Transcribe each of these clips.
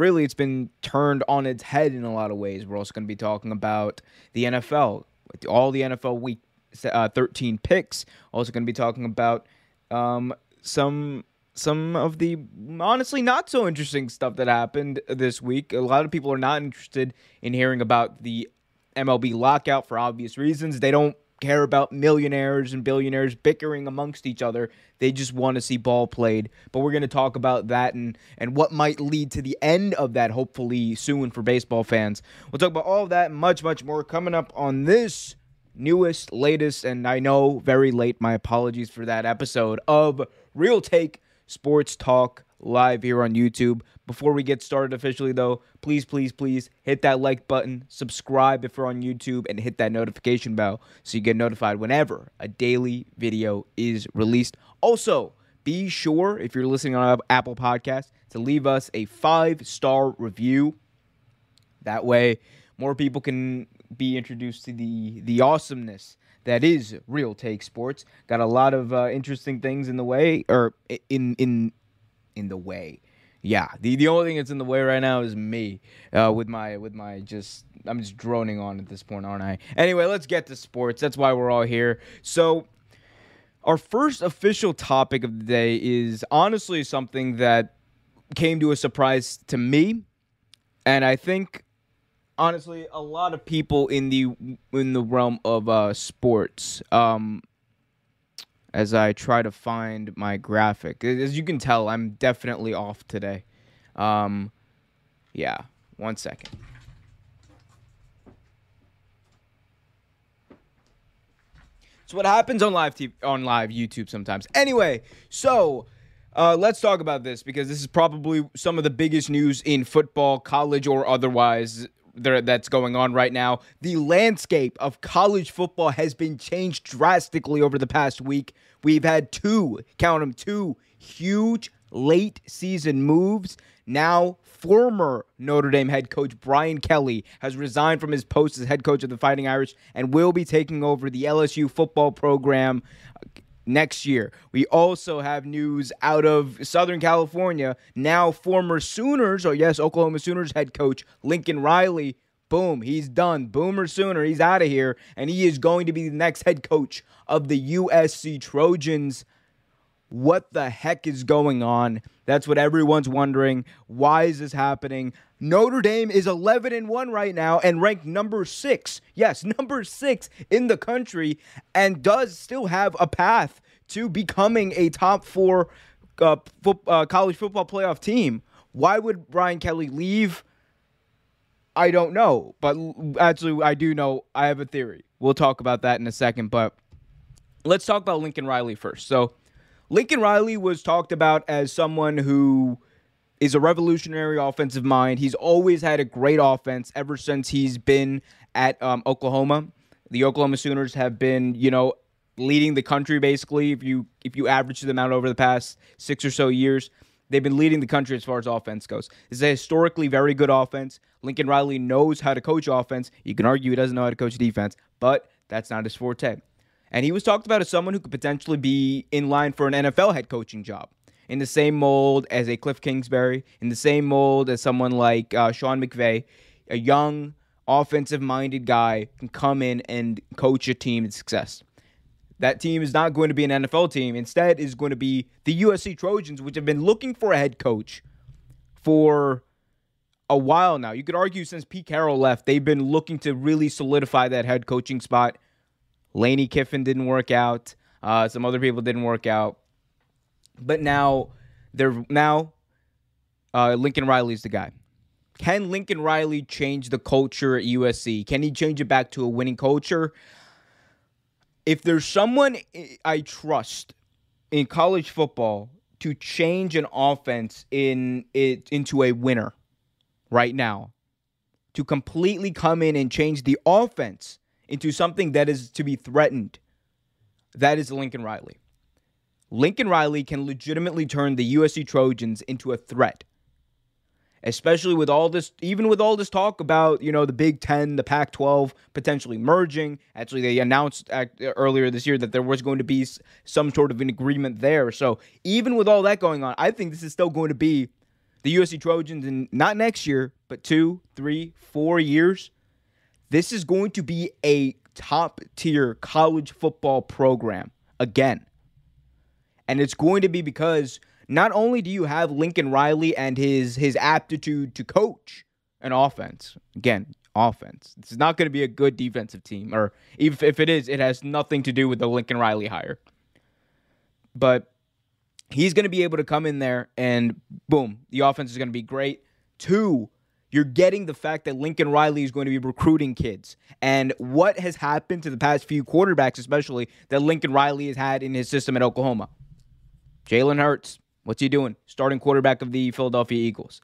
really it's been turned on its head in a lot of ways. We're also going to be talking about the NFL, all the NFL Week 13 picks. Also going to be talking about some of the honestly not so interesting stuff that happened this week. A lot of people are not interested in hearing about the MLB lockout for obvious reasons. They don't care about millionaires and billionaires bickering amongst each other. They just want to see ball played. But we're going to talk about that and what might lead to the end of that, hopefully soon, for baseball fans. We'll talk about all of that and much, much more coming up on this newest, latest, and I know very late, my apologies for that, episode of Real Take Sports Talk live here on YouTube. Before we get started officially, though, please, please, please hit that like button, subscribe if you're on YouTube, and hit that notification bell so you get notified whenever a daily video is released. Also, be sure, if you're listening on Apple Podcasts, to leave us a 5-star review. That way, more people can be introduced to the awesomeness that is Real Take Sports. Got a lot of interesting things in the way, or in the way. Yeah, the only thing that's in the way right now is me with my just, I'm just droning on at this point, aren't I? Anyway, let's get to sports. That's why we're all here. So our first official topic of the day is honestly something that came to a surprise to me, and I think honestly a lot of people in the realm of sports. As I try to find my graphic. As you can tell, I'm definitely off today. Yeah, one second. It's what happens on live TV, on live YouTube sometimes. Anyway, so let's talk about this, because this is probably some of the biggest news in football, college or otherwise, that's going on right now. The landscape of college football has been changed drastically over the past week. We've had two huge late season moves. Now, former Notre Dame head coach Brian Kelly has resigned from his post as head coach of the Fighting Irish and will be taking over the LSU football program next year. We also have news out of Southern California. Now former Sooners, or yes, Oklahoma Sooners head coach Lincoln Riley, boom, he's done. Boomer Sooner, he's out of here. And he is going to be the next head coach of the USC Trojans. What the heck is going on? That's what everyone's wondering. Why is this happening? Notre Dame is 11-1 right now and ranked number 6. Yes, number 6 in the country, and does still have a path to becoming a top 4 college football playoff team. Why would Brian Kelly leave? I don't know, but actually I do know. I have a theory. We'll talk about that in a second, but let's talk about Lincoln Riley first. So Lincoln Riley was talked about as someone who is a revolutionary offensive mind. He's always had a great offense ever since he's been at Oklahoma. The Oklahoma Sooners have been, leading the country basically. If you average them out over the past 6 or so years, they've been leading the country as far as offense goes. This is a historically very good offense. Lincoln Riley knows how to coach offense. You can argue he doesn't know how to coach defense, but that's not his forte. And he was talked about as someone who could potentially be in line for an NFL head coaching job, in the same mold as a Cliff Kingsbury, in the same mold as someone like Sean McVay, a young, offensive-minded guy can come in and coach a team to success. That team is not going to be an NFL team. Instead, it's going to be the USC Trojans, which have been looking for a head coach for a while now. You could argue since Pete Carroll left, they've been looking to really solidify that head coaching spot. Lane Kiffin didn't work out. Some other people didn't work out. But now Lincoln Riley's the guy. Can Lincoln Riley change the culture at USC? Can he change it back to a winning culture? If there's someone I trust in college football to change an offense into a winner right now, to completely come in and change the offense into something that is to be threatened, that is Lincoln Riley. Lincoln Riley can legitimately turn the USC Trojans into a threat, especially with all this, even with all this talk about, the Big Ten, the Pac-12 potentially merging. Actually, they announced earlier this year that there was going to be some sort of an agreement there. So even with all that going on, I think this is still going to be the USC Trojans in not next year, but 2, 3, 4 years, this is going to be a top-tier college football program again. And it's going to be because not only do you have Lincoln Riley and his aptitude to coach an offense, again, offense. This is not going to be a good defensive team, or if it is, it has nothing to do with the Lincoln Riley hire. But he's going to be able to come in there and boom, the offense is going to be great. 2, you're getting the fact that Lincoln Riley is going to be recruiting kids. And what has happened to the past few quarterbacks, especially, that Lincoln Riley has had in his system at Oklahoma? Jalen Hurts, what's he doing? Starting quarterback of the Philadelphia Eagles.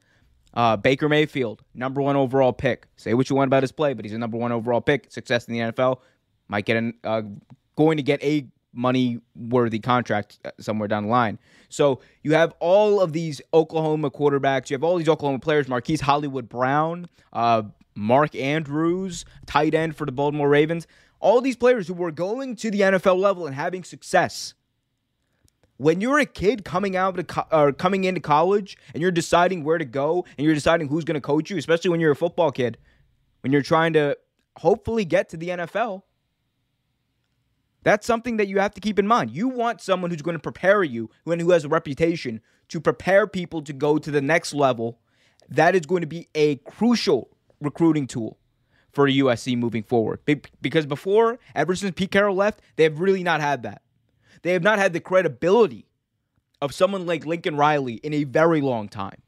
Baker Mayfield, number 1 overall pick. Say what you want about his play, but he's a number 1 overall pick. Success in the NFL. Might get a money-worthy contract somewhere down the line. So you have all of these Oklahoma quarterbacks. You have all these Oklahoma players. Marquise Hollywood Brown, Mark Andrews, tight end for the Baltimore Ravens. All these players who were going to the NFL level and having success. When you're a kid coming into college and you're deciding where to go and you're deciding who's going to coach you, especially when you're a football kid, when you're trying to hopefully get to the NFL, that's something that you have to keep in mind. You want someone who's going to prepare you and who has a reputation to prepare people to go to the next level. That is going to be a crucial recruiting tool for USC moving forward. Because before, ever since Pete Carroll left, they have really not had that. They have not had the credibility of someone like Lincoln Riley in a very long time.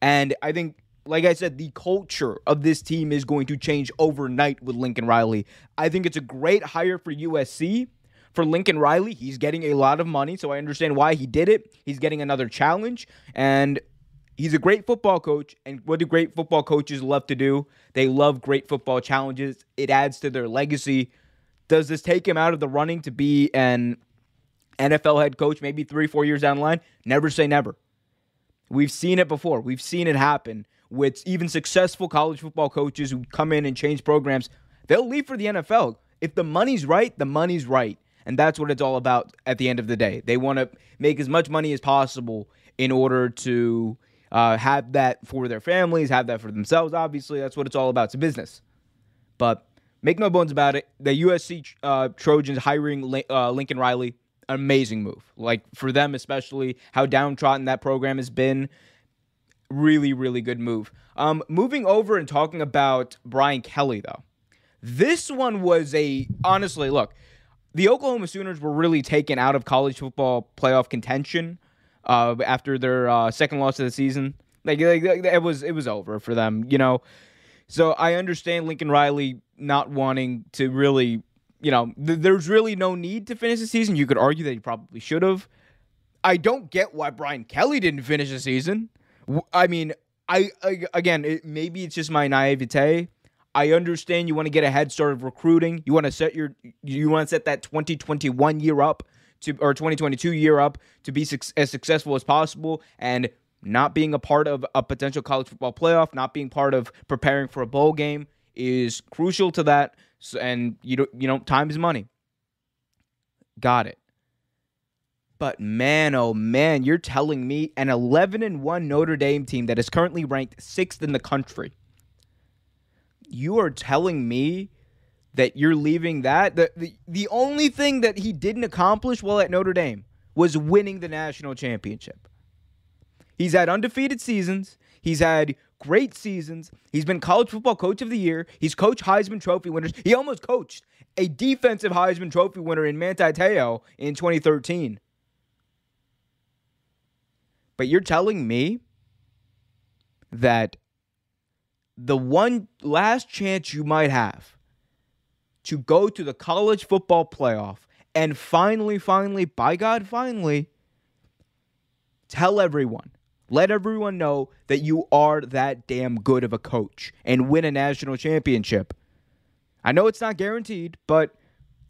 And I think, like I said, the culture of this team is going to change overnight with Lincoln Riley. I think it's a great hire for USC. For Lincoln Riley, he's getting a lot of money, so I understand why he did it. He's getting another challenge, and he's a great football coach. And what do great football coaches love to do? They love great football challenges. It adds to their legacy. Does this take him out of the running to be an NFL head coach maybe 3-4 years down the line? Never say never. We've seen it before. We've seen it happen with even successful college football coaches who come in and change programs. They'll leave for the NFL. If the money's right, the money's right. And that's what it's all about at the end of the day. They want to make as much money as possible in order to have that for their families, have that for themselves. Obviously, that's what it's all about. It's a business. But make no bones about it, the USC Trojans hiring Lincoln Riley, amazing move. Like, for them especially, how downtrodden that program has been. Really, really good move. Moving over and talking about Brian Kelly, though. This one was honestly, look, the Oklahoma Sooners were really taken out of college football playoff contention after their second loss of the season. It was over for them, you know. So I understand Lincoln Riley not wanting to really... You know, there's really no need to finish the season. You could argue that he probably should have. I don't get why Brian Kelly didn't finish the season. I mean, maybe it's just my naivete. I understand you want to get a head start of recruiting. You want to set that 2021 year up to, or 2022 year up to be as successful as possible, and not being a part of a potential college football playoff, not being part of preparing for a bowl game is crucial to that. So, and you know, time is money. Got it. But man, oh man, you're telling me an 11-1 Notre Dame team that is currently ranked 6th in the country. You are telling me that you're leaving that? The only thing that he didn't accomplish while at Notre Dame was winning the national championship. He's had undefeated seasons. He's had great seasons. He's been college football coach of the year. He's coached Heisman Trophy winners. He almost coached a defensive Heisman Trophy winner in Manti Te'o in 2013. But you're telling me that the one last chance you might have to go to the college football playoff and finally, by God, finally, tell everyone, let everyone know that you are that damn good of a coach and win a national championship. I know it's not guaranteed, but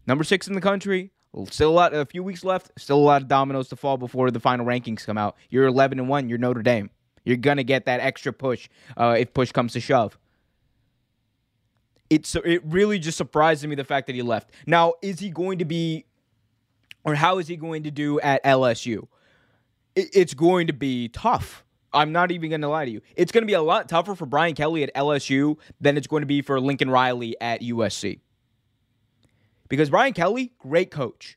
number 6 in the country, still a few weeks left, still a lot of dominoes to fall before the final rankings come out. You're 11-1, you're Notre Dame. You're going to get that extra push if push comes to shove. It really just surprised me, the fact that he left. Now, is he going to be, or how is he going to do at LSU? It's going to be tough. I'm not even going to lie to you. It's going to be a lot tougher for Brian Kelly at LSU than it's going to be for Lincoln Riley at USC. Because Brian Kelly, great coach.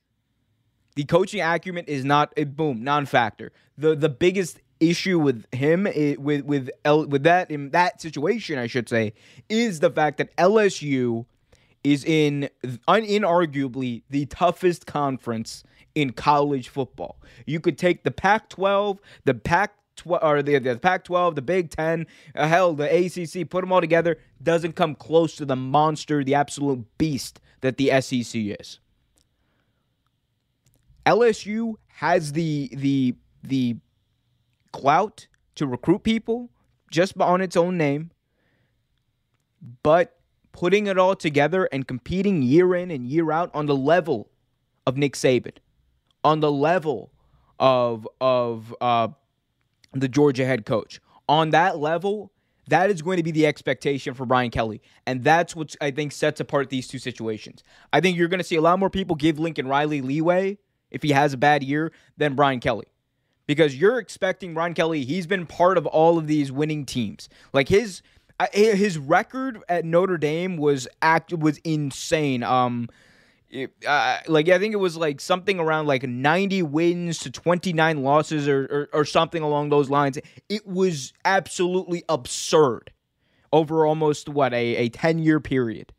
The coaching acumen is not a non-factor. The biggest issue with him, in that situation, I should say, is the fact that LSU is in inarguably the toughest conference in college football. You could take the Pac-12, the Pac-12, the Big Ten, hell, the ACC, put them all together, doesn't come close to the monster, the absolute beast that the SEC is. LSU has the clout to recruit people just on its own name, but putting it all together and competing year in and year out on the level of Nick Saban, on the level of the Georgia head coach, on that level, that is going to be the expectation for Brian Kelly. And that's what I think sets apart these two situations. I think you're going to see a lot more people give Lincoln Riley leeway if he has a bad year than Brian Kelly. Because you're expecting Brian Kelly, he's been part of all of these winning teams. Like his record at Notre Dame was insane. I think it was like something around like 90 wins to 29 losses or something along those lines. It was absolutely absurd over almost a 10-year period.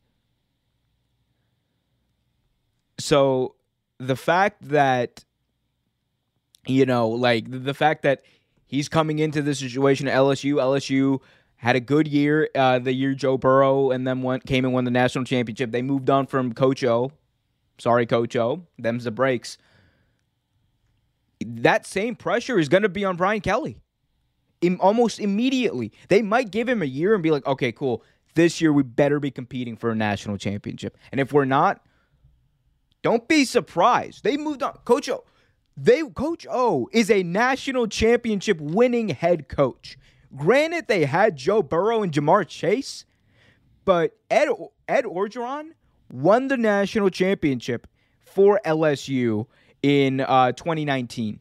So the fact that, the fact that he's coming into this situation at LSU had a good year, the year Joe Burrow and them came and won the national championship. They moved on from Coach O. Sorry, Coach O. Them's the breaks. That same pressure is going to be on Brian Kelly almost immediately. They might give him a year and be like, okay, cool. This year we better be competing for a national championship. And if we're not, don't be surprised. They moved on. Coach O is a national championship winning head coach. Granted, they had Joe Burrow and Jamar Chase, but Ed Orgeron won the national championship for LSU in 2019.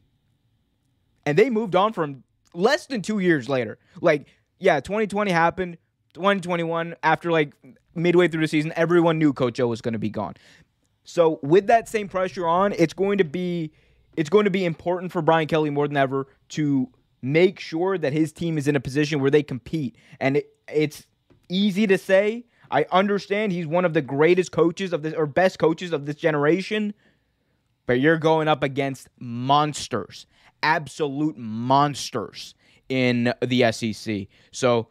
And they moved on from less than 2 years later. 2020 happened, 2021, after midway through the season, everyone knew Coach O was going to be gone. So with that same pressure on, it's going to be important for Brian Kelly more than ever to make sure that his team is in a position where they compete. And it's easy to say. I understand he's one of the greatest coaches of this, or best coaches of this generation, but you're going up against monsters, absolute monsters in the SEC. So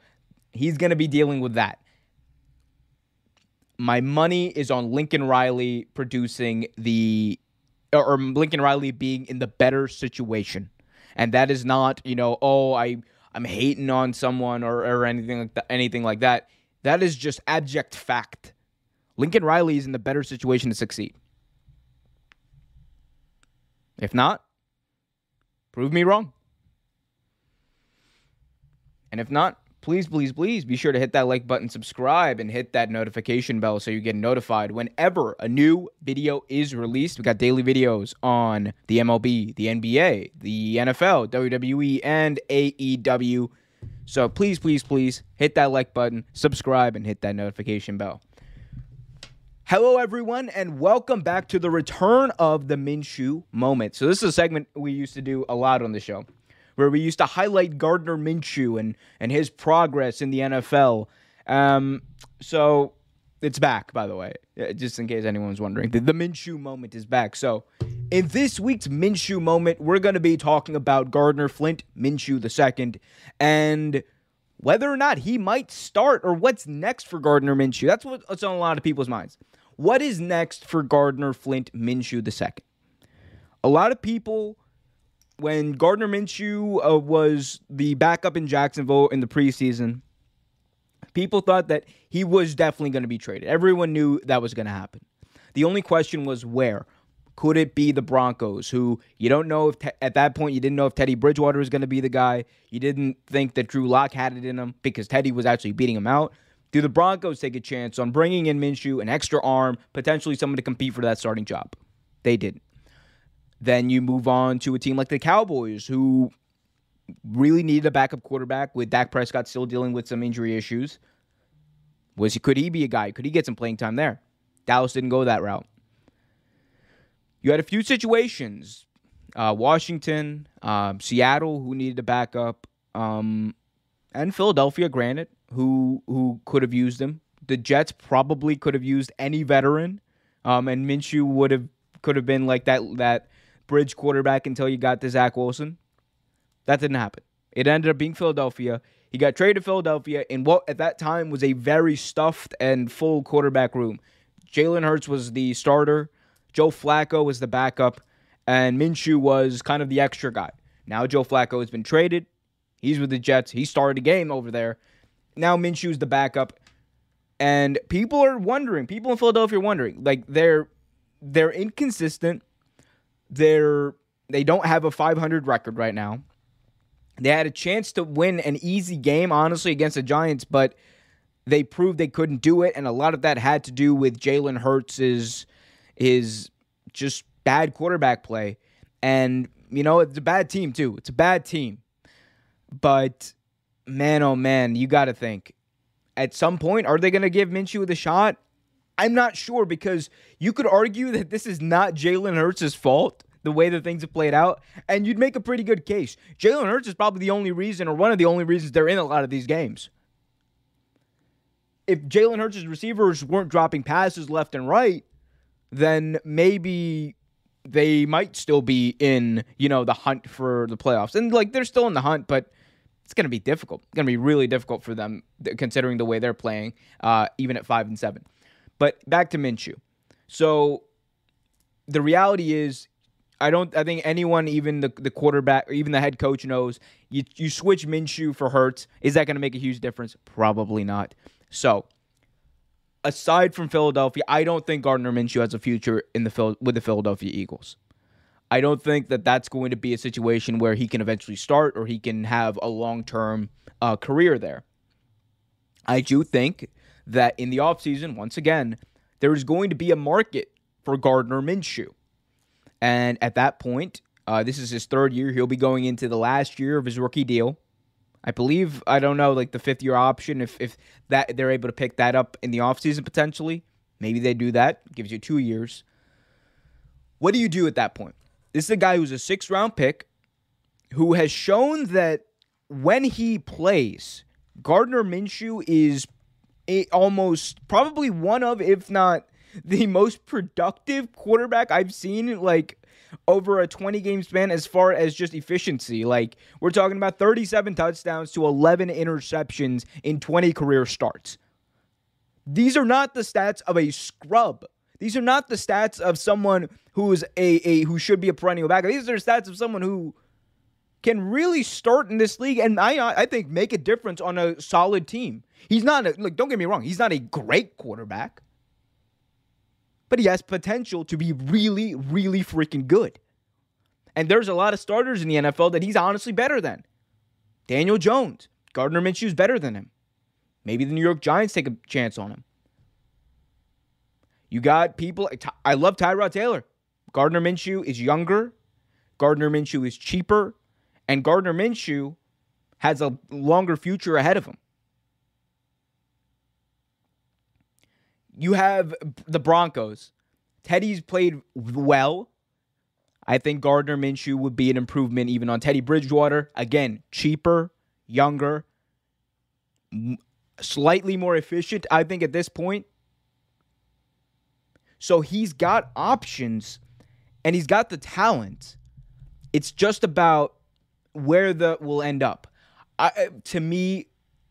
he's going to be dealing with that. My money is on Lincoln Riley Lincoln Riley being in the better situation. And that is not, I'm hating on someone or anything like that. That is just abject fact. Lincoln Riley is in the better situation to succeed. If not, prove me wrong. And if not, please, please, please be sure to hit that like button, subscribe, and hit that notification bell so you get notified whenever a new video is released. We got daily videos on the MLB, the NBA, the NFL, WWE, and AEW. So please, please, please hit that like button, subscribe, and hit that notification bell. Hello, everyone, and welcome back to the return of the Minshew moment. So this is a segment we used to do a lot on the show where we used to highlight Gardner Minshew and his progress in the NFL. So it's back, by the way, just in case anyone's wondering. The Minshew moment is back. So in this week's Minshew moment, we're going to be talking about Gardner Flint Minshew II and whether or not he might start or what's next for Gardner Minshew. That's what's on a lot of people's minds. What is next for Gardner Flint Minshew II? A lot of people, when Gardner Minshew was the backup in Jacksonville in the preseason, people thought that he was definitely going to be traded. Everyone knew that was going to happen. The only question was where. Could it be the Broncos, who you don't know if at that point you didn't know if Teddy Bridgewater was going to be the guy. You didn't think that Drew Lock had it in him because Teddy was actually beating him out. Do the Broncos take a chance on bringing in Minshew, an extra arm, potentially someone to compete for that starting job? They didn't. Then you move on to a team like the Cowboys, who really needed a backup quarterback with Dak Prescott still dealing with some injury issues. Could he be a guy? Could he get some playing time there? Dallas didn't go that route. You had a few situations. Washington, Seattle, who needed a backup, and Philadelphia, granted, who could have used him. The Jets probably could have used any veteran, and Minshew could have been like that bridge quarterback until you got to Zach Wilson. That didn't happen. It ended up being Philadelphia. He got traded to Philadelphia in what at that time was a very stuffed and full quarterback room. Jalen Hurts was the starter. Joe Flacco was the backup. And Minshew was kind of the extra guy. Now Joe Flacco has been traded. He's with the Jets. He started a game over there. Now Minshew's the backup. And people are wondering. People in Philadelphia are wondering. Like, they're inconsistent. They don't have a .500 record right now. They had a chance to win an easy game, honestly, against the Giants, but they proved they couldn't do it, and a lot of that had to do with Jalen Hurts' just bad quarterback play. And, you know, it's a bad team, too. It's a bad team. But, man, oh, man, you got to think. At some point, are they going to give Minshew the shot? I'm not sure, because you could argue that this is not Jalen Hurts' fault, the way that things have played out, and you'd make a pretty good case. Jalen Hurts is probably the only reason, or one of the only reasons, they're in a lot of these games. If Jalen Hurts' receivers weren't dropping passes left and right, then maybe they might still be in, you know, the hunt for the playoffs. And, like, they're still in the hunt, but it's going to be difficult. It's going to be really difficult for them, considering the way they're playing, even at 5-7. But back to Minshew. So the reality is, I think anyone, even the quarterback, or even the head coach, knows you switch Minshew for Hurts. Is that going to make a huge difference? Probably not. So, aside from Philadelphia, I don't think Gardner Minshew has a future with the Philadelphia Eagles. I don't think that that's going to be a situation where he can eventually start or he can have a long-term career there. I do think that in the offseason, once again, there is going to be a market for Gardner Minshew. And at that point, this is his third year. He'll be going into the last year of his rookie deal. I believe, I don't know, like the fifth-year option, if that they're able to pick that up in the offseason potentially. Maybe they do that. Gives you 2 years. What do you do at that point? This is a guy who's a sixth-round pick who has shown that when he plays, Gardner Minshew is almost probably one of, if not the most productive quarterback I've seen, like, over a 20-game span as far as just efficiency. Like, we're talking about 37 touchdowns to 11 interceptions in 20 career starts. These are not the stats of a scrub. These are not the stats of someone who is who should be a perennial backup. These are stats of someone who can really start in this league and I think make a difference on a solid team. He's not, look, don't get me wrong, he's not a great quarterback, but he has potential to be really, really freaking good. And there's a lot of starters in the NFL that he's honestly better than. Daniel Jones. Gardner Minshew's better than him. Maybe the New York Giants take a chance on him. You got people. I love Tyrod Taylor. Gardner Minshew is younger. Gardner Minshew is cheaper. And Gardner Minshew has a longer future ahead of him. You have the Broncos. Teddy's played well. I think Gardner Minshew would be an improvement even on Teddy Bridgewater. Again, cheaper, younger, slightly more efficient, I think, at this point. So he's got options, and he's got the talent. It's just about where we'll end up. To me,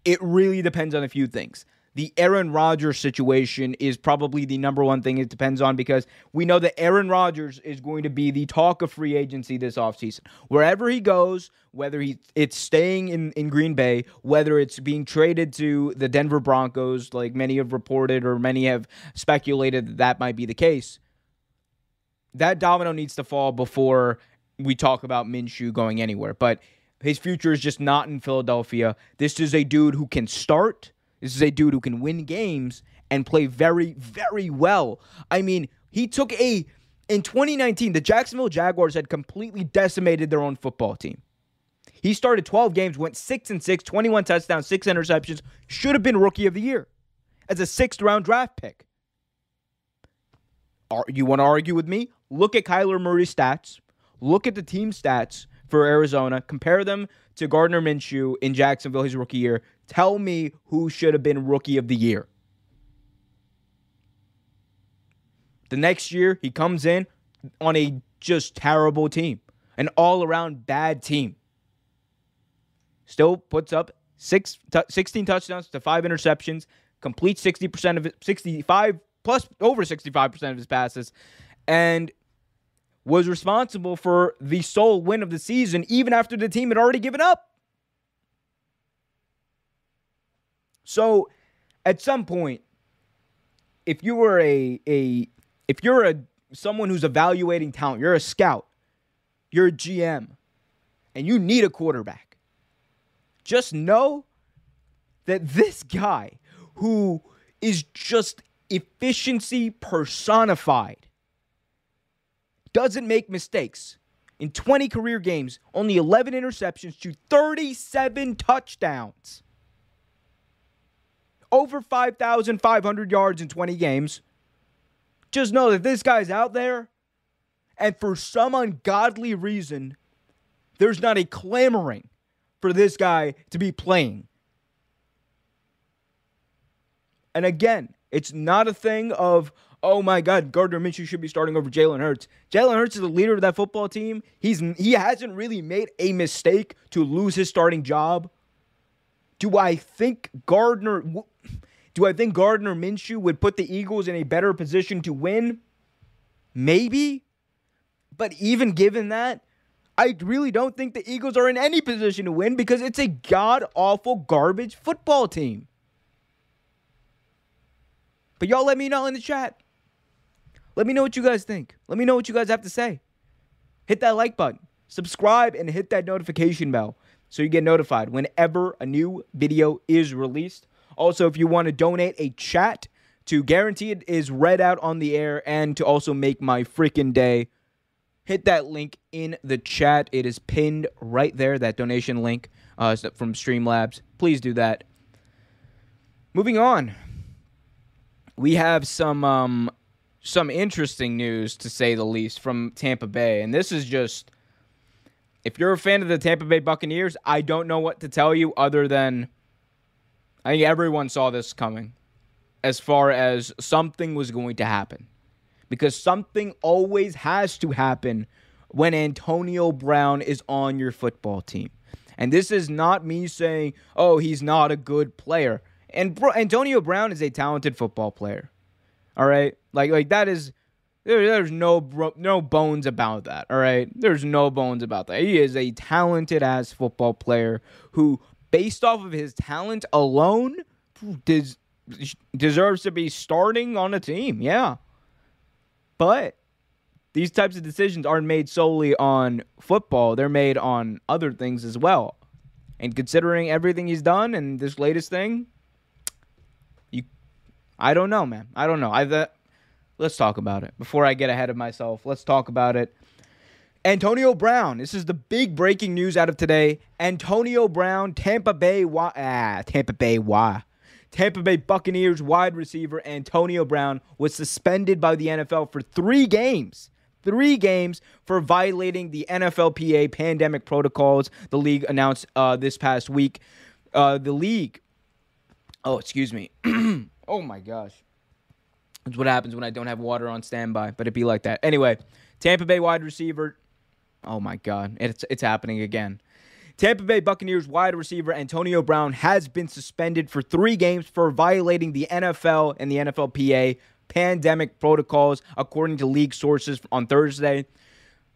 it really depends on a few things. The Aaron Rodgers situation is probably the number one thing it depends on, because we know that Aaron Rodgers is going to be the talk of free agency this offseason. Wherever he goes, whether it's staying in Green Bay, whether it's being traded to the Denver Broncos, like many have reported or many have speculated that might be the case, that domino needs to fall before we talk about Minshew going anywhere. But his future is just not in Philadelphia. This is a dude who can start. This is a dude who can win games and play very, very well. I mean, he took in 2019, the Jacksonville Jaguars had completely decimated their own football team. He started 12 games, went 6-6, 21 touchdowns, 6 interceptions. Should have been Rookie of the Year as a 6th-round draft pick. You want to argue with me? Look at Kyler Murray's stats. Look at the team stats for Arizona. Compare them to Gardner Minshew in Jacksonville, his rookie year. Tell me who should have been Rookie of the Year. The next year, he comes in on a just terrible team. An all-around bad team. Still puts up 16 touchdowns to 5 interceptions. Completes 60% of it, 65 plus over 65% of his passes. And was responsible for the sole win of the season even after the team had already given up. So, at some point, if you were someone who's evaluating talent, you're a scout, you're a GM, and you need a quarterback, just know that this guy who is just efficiency personified doesn't make mistakes. In 20 career games, only 11 interceptions to 37 touchdowns. Over 5,500 yards in 20 games. Just know that this guy's out there, and for some ungodly reason, there's not a clamoring for this guy to be playing. And again, it's not a thing of, oh my God, Gardner Minshew should be starting over Jalen Hurts. Jalen Hurts is the leader of that football team. He hasn't really made a mistake to lose his starting job. Do I think Gardner Minshew would put the Eagles in a better position to win? Maybe. But even given that, I really don't think the Eagles are in any position to win because it's a god-awful garbage football team. But y'all let me know in the chat. Let me know what you guys think. Let me know what you guys have to say. Hit that like button. Subscribe and hit that notification bell so you get notified whenever a new video is released. Also, if you want to donate a chat to guarantee it is read out on the air and to also make my freaking day, hit that link in the chat. It is pinned right there, that donation link from Streamlabs. Please do that. Moving on, we have some interesting news, to say the least, from Tampa Bay. And this is just, if you're a fan of the Tampa Bay Buccaneers, I don't know what to tell you other than I think everyone saw this coming as far as something was going to happen, because something always has to happen when Antonio Brown is on your football team. And this is not me saying, oh, he's not a good player. And Antonio Brown is a talented football player. All right? Like that is, there's no bones about that. All right? There's no bones about that. He is a talented-ass football player who, based off of his talent alone, deserves to be starting on a team, yeah. But these types of decisions aren't made solely on football. They're made on other things as well. And considering everything he's done and this latest thing, I don't know, man. I don't know. Let's talk about it. Before I get ahead of myself, let's talk about it. Antonio Brown. This is the big breaking news out of today. Antonio Brown, Tampa Bay Buccaneers wide receiver Antonio Brown was suspended by the NFL for 3 games. 3 games for violating the NFLPA pandemic protocols, the league announced this past week. Oh, excuse me. Oh, my gosh. That's what happens when I don't have water on standby, but it'd be like that. Anyway, Tampa Bay wide receiver. Oh, my God. It's happening again. Tampa Bay Buccaneers wide receiver Antonio Brown has been suspended for 3 games for violating the NFL and the NFLPA pandemic protocols, according to league sources on Thursday.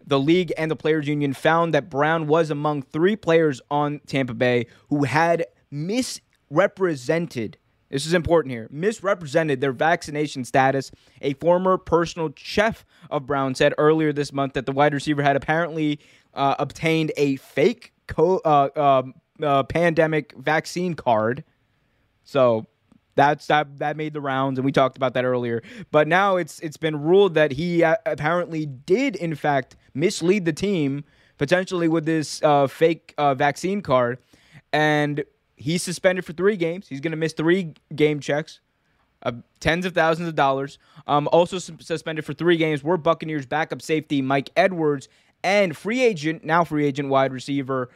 The league and the players' union found that Brown was among 3 players on Tampa Bay who had misrepresented, this is important here, misrepresented their vaccination status. A former personal chef of Brown said earlier this month that the wide receiver had apparently obtained a fake pandemic vaccine card. So that made the rounds, and we talked about that earlier. But now it's been ruled that he apparently did, in fact, mislead the team potentially with this fake vaccine card. And he's suspended for 3 games. He's going to miss 3 game checks, tens of thousands of dollars. Also suspended for 3 games were Buccaneers backup safety Mike Edwards and now free agent wide receiver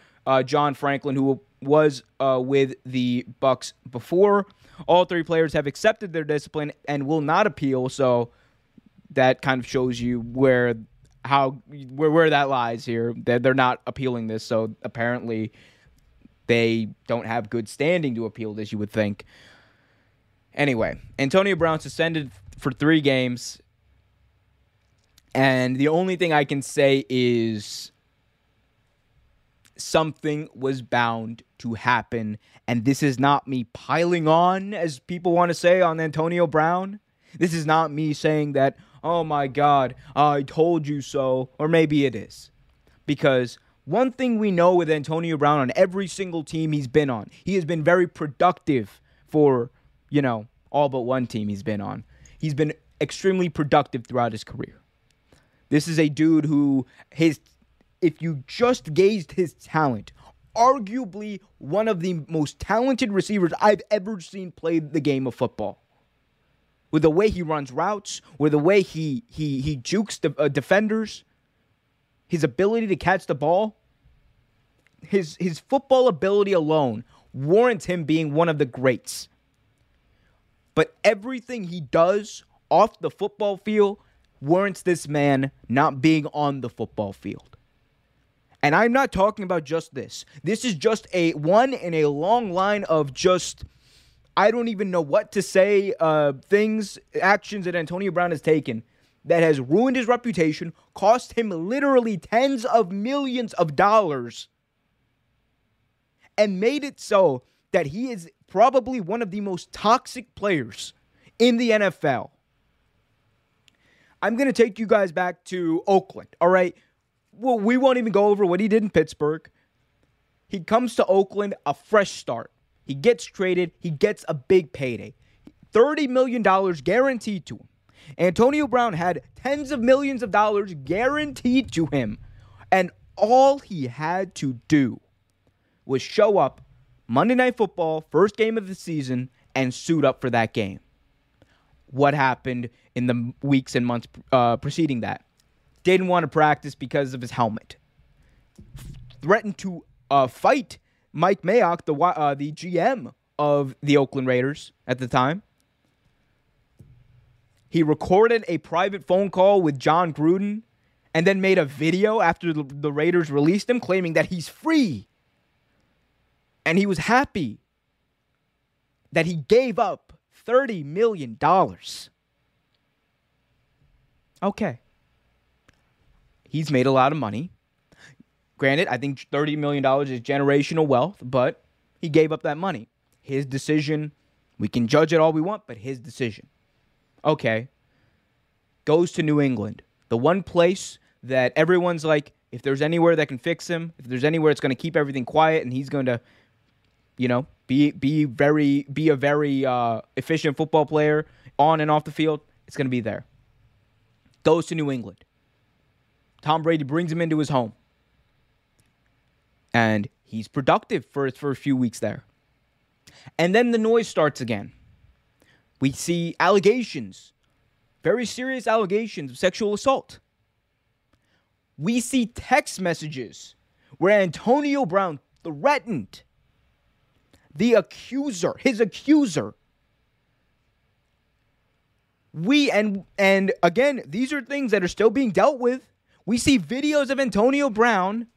John Franklin, who was with the Bucs before. All 3 players have accepted their discipline and will not appeal. So that kind of shows you where that lies here. They're not appealing this. So apparently they don't have good standing to appeal this, you would think. Anyway, Antonio Brown suspended for 3 games. And the only thing I can say is something was bound to happen. And this is not me piling on, as people want to say, on Antonio Brown. This is not me saying that, oh my God, I told you so. Or maybe it is. Because one thing we know with Antonio Brown on every single team he's been on, he has been very productive for, all but one team he's been on. He's been extremely productive throughout his career. This is a dude who, if you just gauged his talent, arguably one of the most talented receivers I've ever seen play the game of football. With the way he runs routes, with the way he jukes the defenders, his ability to catch the ball, his football ability alone warrants him being one of the greats. But everything he does off the football field warrants this man not being on the football field. And I'm not talking about just this. This is just one in a long line of just, I don't even know what to say, actions that Antonio Brown has taken that has ruined his reputation, cost him literally tens of millions of dollars, and made it so that he is probably one of the most toxic players in the NFL. I'm going to take you guys back to Oakland, all right? Well, we won't even go over what he did in Pittsburgh. He comes to Oakland, a fresh start. He gets traded. He gets a big payday. $30 million guaranteed to him. Antonio Brown had tens of millions of dollars guaranteed to him. And all he had to do was show up Monday Night Football, first game of the season, and suit up for that game. What happened in the weeks and months preceding that? Didn't want to practice because of his helmet. Threatened to fight Mike Mayock, the GM of the Oakland Raiders at the time. He recorded a private phone call with John Gruden and then made a video after the Raiders released him claiming that he's free. And he was happy that he gave up $30 million. Okay. He's made a lot of money. Granted, I think $30 million is generational wealth, but he gave up that money. His decision, we can judge it all we want, but his decision. Okay, goes to New England, the one place that everyone's like, if there's anywhere that can fix him, if there's anywhere it's going to keep everything quiet and he's going to, be a very efficient football player on and off the field, it's going to be there. Goes to New England. Tom Brady brings him into his home. And he's productive for a few weeks there. And then the noise starts again. We see allegations, very serious allegations of sexual assault. We see text messages where Antonio Brown threatened his accuser. And again, these are things that are still being dealt with. We see videos of Antonio Brown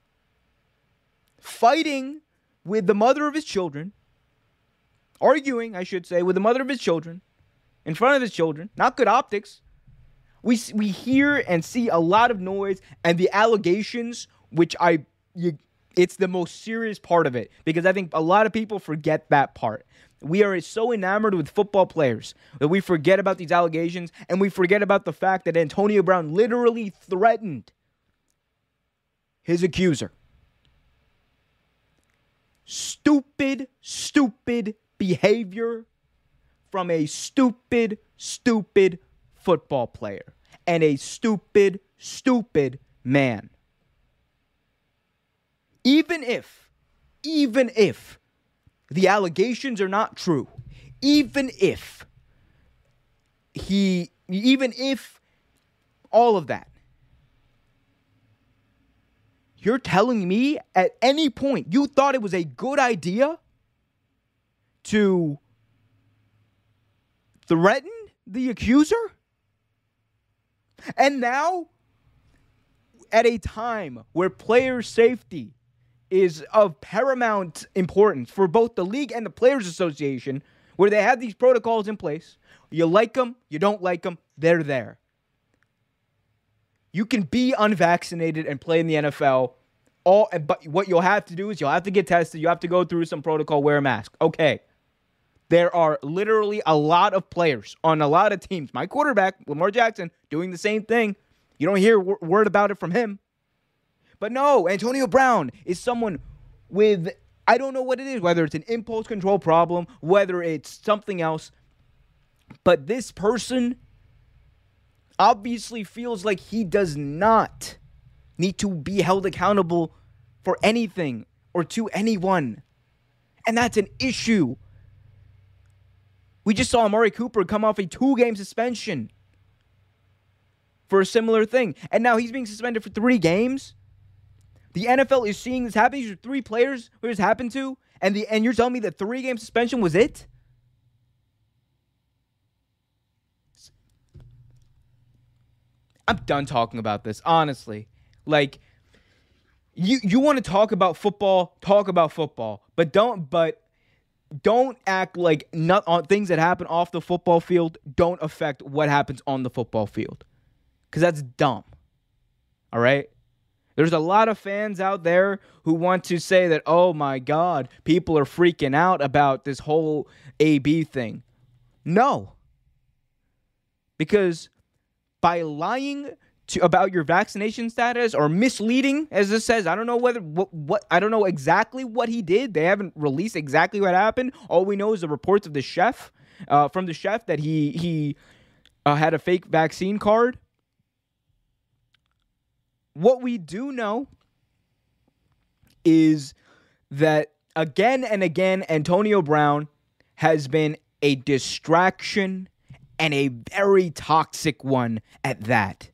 fighting with the mother of his children, arguing, I should say, with the mother of his children. In front of his children. Not good optics. We hear and see a lot of noise. And the allegations, it's the most serious part of it. Because I think a lot of people forget that part. We are so enamored with football players that we forget about these allegations. And we forget about the fact that Antonio Brown literally threatened his accuser. Stupid, stupid behavior from a stupid, stupid football player and a stupid, stupid man. Even if the allegations are not true, even if all of that, you're telling me at any point you thought it was a good idea to threaten the accuser? And now, at a time where player safety is of paramount importance for both the league and the Players Association, where they have these protocols in place, you like them, you don't like them, they're there. You can be unvaccinated and play in the NFL, but what you'll have to do is you'll have to get tested, you have to go through some protocol, wear a mask. Okay. There are literally a lot of players on a lot of teams. My quarterback, Lamar Jackson, doing the same thing. You don't hear a word about it from him. But no, Antonio Brown is someone with, I don't know what it is, whether it's an impulse control problem, whether it's something else. But this person obviously feels like he does not need to be held accountable for anything or to anyone. And that's an issue. We just saw Amari Cooper come off a 2-game suspension for a similar thing. And now he's being suspended for 3 games. The NFL is seeing this happen. These are 3 players who this happened to. And you're telling me that 3-game suspension was it? I'm done talking about this, honestly. Like, you want to talk about football. But don't act like things that happen off the football field don't affect what happens on the football field. Because that's dumb. All right? There's a lot of fans out there who want to say that, oh my God, people are freaking out about this whole AB thing. No. Because by lying about your vaccination status or misleading, as this says, I don't know I don't know exactly what he did. They haven't released exactly what happened. All we know is the reports of the chef, from the chef, that he had a fake vaccine card. What we do know is that again and again, Antonio Brown has been a distraction, and a very toxic one at that.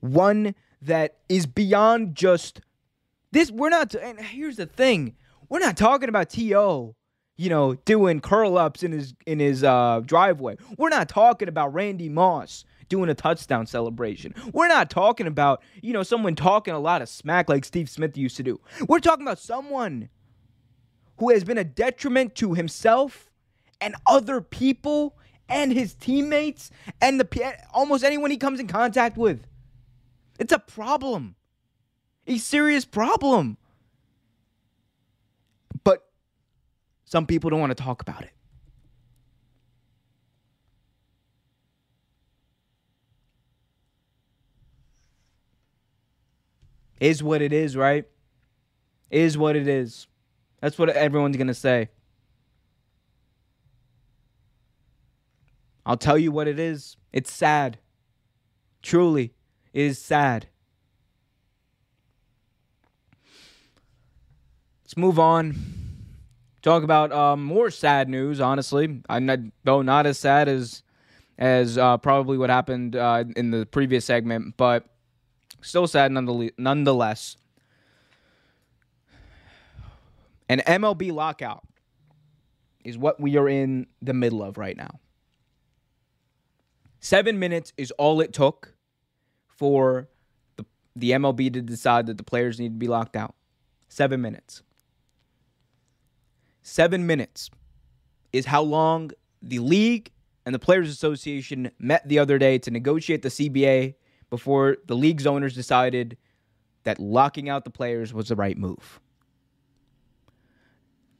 One that is beyond just this. And here's the thing: we're not talking about T.O., doing curl ups in his driveway. We're not talking about Randy Moss doing a touchdown celebration. We're not talking about, someone talking a lot of smack like Steve Smith used to do. We're talking about someone who has been a detriment to himself and other people and his teammates and almost anyone he comes in contact with. It's a problem. A serious problem. But some people don't want to talk about it. Is what it is, right? Is what it is. That's what everyone's going to say. I'll tell you what it is. It's sad. Truly, it is sad. Let's move on. Talk about more sad news, honestly. Not as sad as probably what happened in the previous segment, but still sad nonetheless. An MLB lockout is what we are in the middle of right now. 7 minutes is all it took for the MLB to decide that the players need to be locked out. 7 minutes. 7 minutes is how long the league and the Players Association met the other day to negotiate the CBA before the league's owners decided that locking out the players was the right move.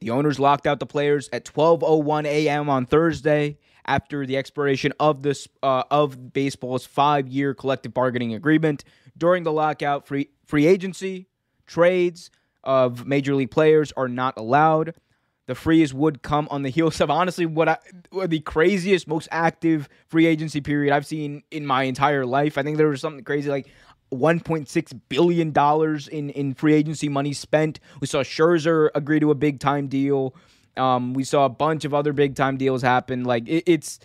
The owners locked out the players at 12:01 a.m. on Thursday after the expiration of baseball's 5-year collective bargaining agreement. During the lockout, free agency, trades of major league players are not allowed. The freeze would come on the heels of, honestly, the craziest, most active free agency period I've seen in my entire life. I think there was something crazy like $1.6 billion in free agency money spent. We saw Scherzer agree to a big-time deal. We saw a bunch of other big-time deals happen. Like, it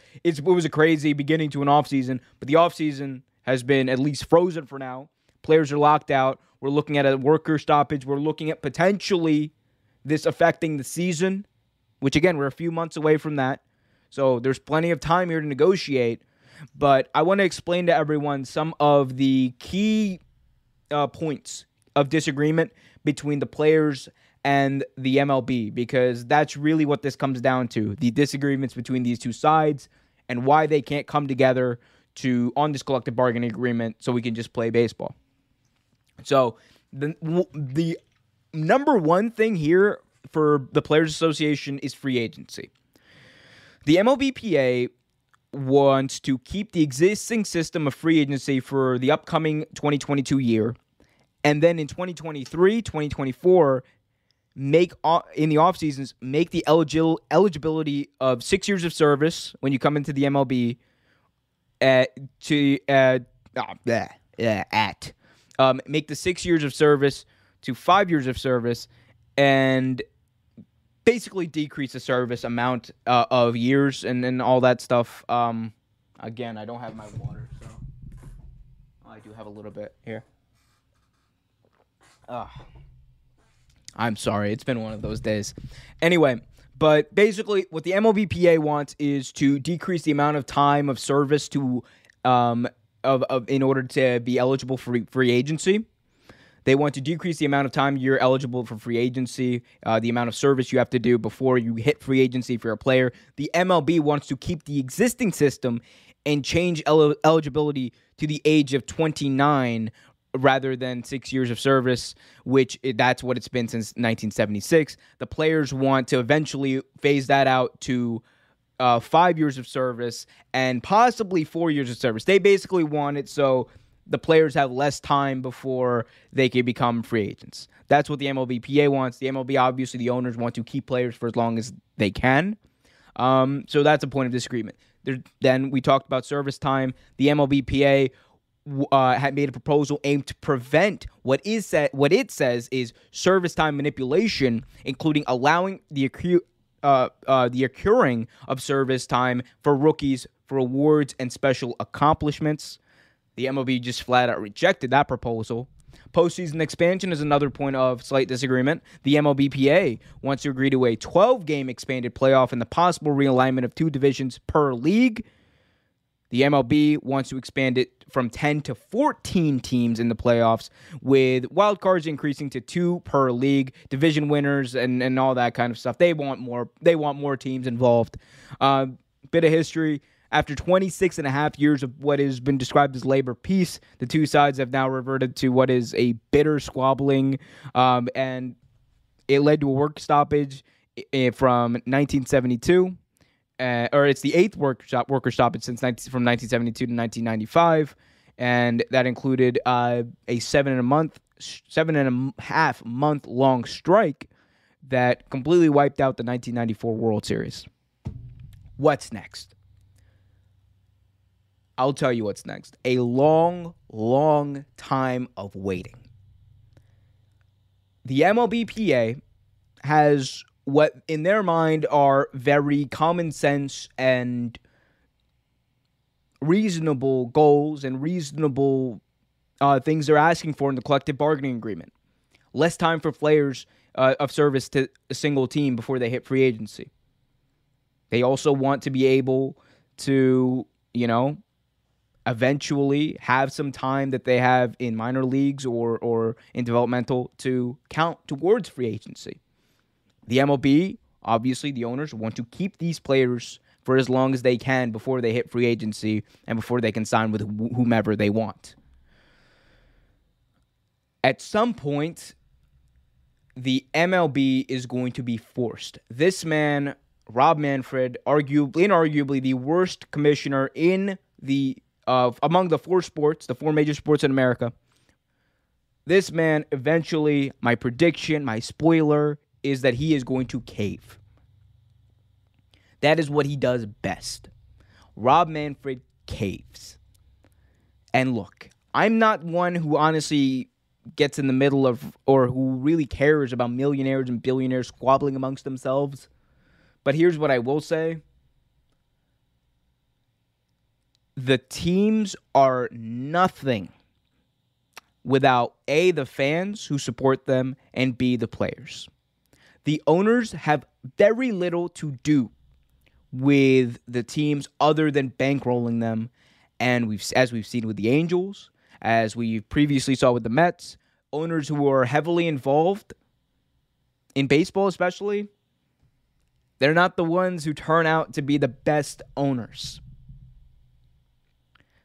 was a crazy beginning to an offseason, but the offseason has been at least frozen for now. Players are locked out. We're looking at a worker stoppage. We're looking at potentially this affecting the season, which, again, we're a few months away from that. So there's plenty of time here to negotiate. But I want to explain to everyone some of the key points of disagreement between the players and the MLB, because that's really what this comes down to, the disagreements between these two sides and why they can't come together on this collective bargaining agreement so we can just play baseball. So the number one thing here for the Players Association is free agency. The MLBPA wants to keep the existing system of free agency for the upcoming 2022 year, and then in 2023, 2024, in the off seasons, make the eligibility of 6 years of service when you come into the MLB make the 6 years of service to 5 years of service, and basically decrease the service amount of years and all that stuff. Again, I don't have my water, so I do have a little bit here. I'm sorry. It's been one of those days. Anyway, but basically what the MLBPA wants is to decrease the amount of time of service to in order to be eligible for free agency. They want to decrease the amount of time you're eligible for free agency, the amount of service you have to do before you hit free agency if you're a player. The MLB wants to keep the existing system and change eligibility to the age of 29 rather than 6 years of service, which that's what it's been since 1976. The players want to eventually phase that out to 5 years of service and possibly 4 years of service. They basically want it so the players have less time before they can become free agents. That's what the MLBPA wants. The MLB, obviously, the owners want to keep players for as long as they can. So that's a point of disagreement. Then we talked about service time. The MLBPA had made a proposal aimed to prevent what it says is service time manipulation, including allowing the accruing of service time for rookies for awards and special accomplishments. The MLB just flat out rejected that proposal. Postseason expansion is another point of slight disagreement. The MLBPA wants to agree to a 12-game expanded playoff and the possible realignment of two divisions per league. The MLB wants to expand it from 10 to 14 teams in the playoffs, with wild cards increasing to two per league, division winners, and all that kind of stuff. They want more. They want more teams involved. Bit of history. After 26 and a half years of what has been described as labor peace, the two sides have now reverted to what is a bitter squabbling, and it led to a work stoppage from 1972, or it's the eighth worker stoppage from 1972 to 1995, and that included a 7.5 month long strike that completely wiped out the 1994 World Series. What's next? I'll tell you what's next. A long, long time of waiting. The MLBPA has what, in their mind, are very common sense and reasonable goals and reasonable things they're asking for in the collective bargaining agreement. Less time for players of service to a single team before they hit free agency. They also want to be able to, eventually have some time that they have in minor leagues or in developmental to count towards free agency. The MLB, obviously the owners, want to keep these players for as long as they can before they hit free agency and before they can sign with whomever they want. At some point, the MLB is going to be forced. This man, Rob Manfred, inarguably the worst commissioner among the four sports, the four major sports in America. This man, eventually, my prediction, my spoiler, is that he is going to cave. That is what he does best. Rob Manfred caves. And look, I'm not one who honestly gets in the middle of, or who really cares about millionaires and billionaires squabbling amongst themselves. But here's what I will say. The teams are nothing without A, the fans who support them, and B, the players. The owners have very little to do with the teams other than bankrolling them. And as we've seen with the Angels, as we previously saw with the Mets, owners who are heavily involved in baseball especially, they're not the ones who turn out to be the best owners.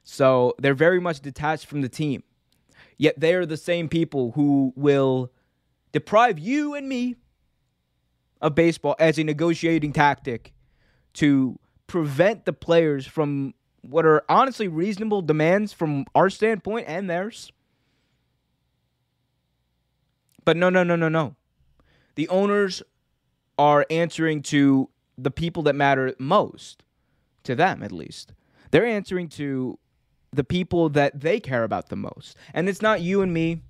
So they're very much detached from the team. Yet they are the same people who will deprive you and me of baseball as a negotiating tactic to prevent the players from what are honestly reasonable demands from our standpoint and theirs. But no. The owners are answering to the people that matter most, to them at least. They're answering to the people that they care about the most. And it's not you and me.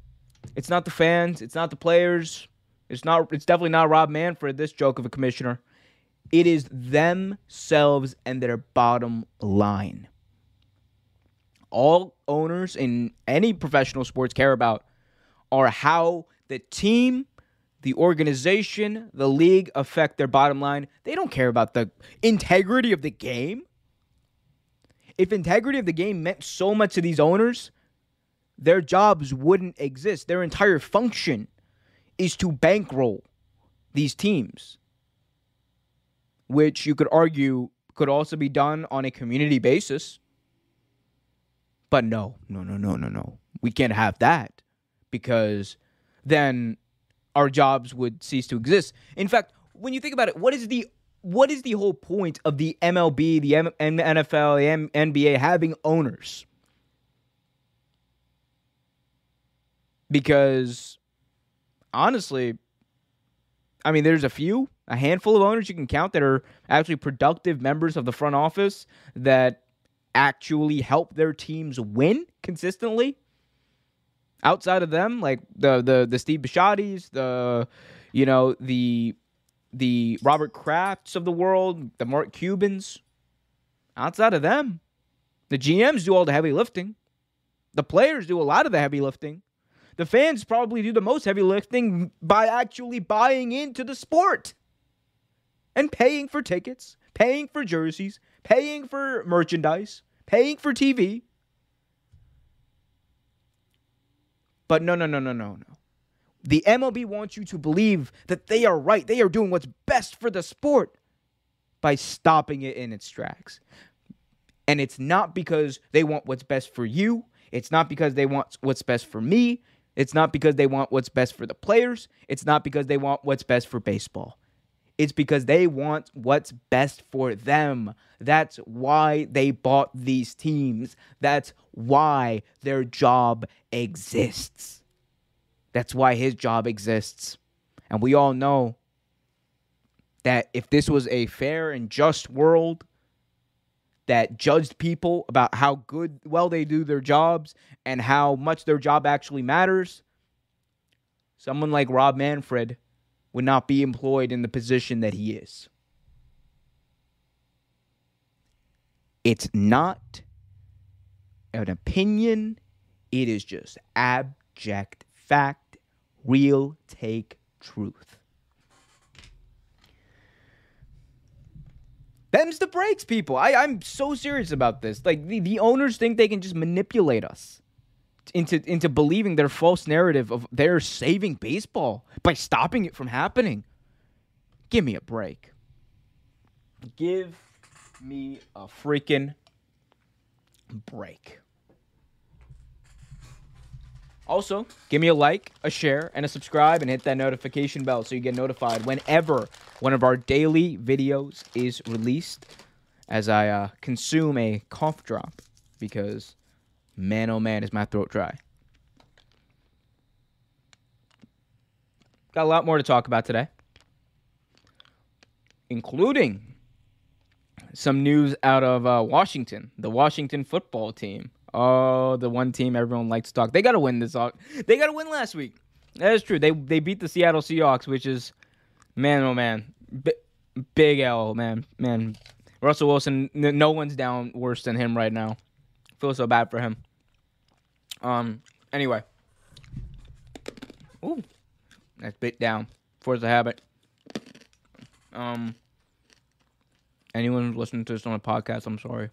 It's not the fans. It's not the players. It's definitely not Rob Manfred, this joke of a commissioner. It is themselves and their bottom line. All owners in any professional sports care about are how the team, the organization, the league affect their bottom line. They don't care about the integrity of the game. If integrity of the game meant so much to these owners, their jobs wouldn't exist. Their entire function is to bankroll these teams, which you could argue could also be done on a community basis. But no. We can't have that, because then our jobs would cease to exist. In fact, when you think about it, what is the whole point of the MLB, the NFL, the NBA having owners? Because, honestly, I mean, there's a handful of owners you can count that are actually productive members of the front office that actually help their teams win consistently. Outside of them, like the Steve Bisciottis, the Robert Krafts of the world, the Mark Cubans. Outside of them, the GMs do all the heavy lifting. The players do a lot of the heavy lifting. The fans probably do the most heavy lifting by actually buying into the sport and paying for tickets, paying for jerseys, paying for merchandise, paying for TV. But no. The MLB wants you to believe that they are right. They are doing what's best for the sport by stopping it in its tracks. And it's not because they want what's best for you. It's not because they want what's best for me. It's not because they want what's best for the players. It's not because they want what's best for baseball. It's because they want what's best for them. That's why they bought these teams. That's why their job exists. That's why his job exists. And we all know that if this was a fair and just world that judged people about how well they do their jobs and how much their job actually matters, someone like Rob Manfred would not be employed in the position that he is. It's not an opinion. It is just abject fact. Real take truth. Them's the breaks, people. I'm so serious about this. Like, the owners think they can just manipulate us into believing their false narrative of they're saving baseball by stopping it from happening. Give me a break. Give me a freaking break. Also, give me a like, a share, and a subscribe, and hit that notification bell so you get notified whenever one of our daily videos is released, as I consume a cough drop, because, man, oh man, is my throat dry. Got a lot more to talk about today, including some news out of Washington, the Washington football team. Oh, the one team everyone likes to talk. They got to win this. They got to win last week. That is true. They beat the Seattle Seahawks, which is, man, oh, man. Big L, man. Man, Russell Wilson, no one's down worse than him right now. I feel so bad for him. Anyway. Ooh. That's bit down. Force of habit. Anyone listening to this on a podcast, I'm sorry.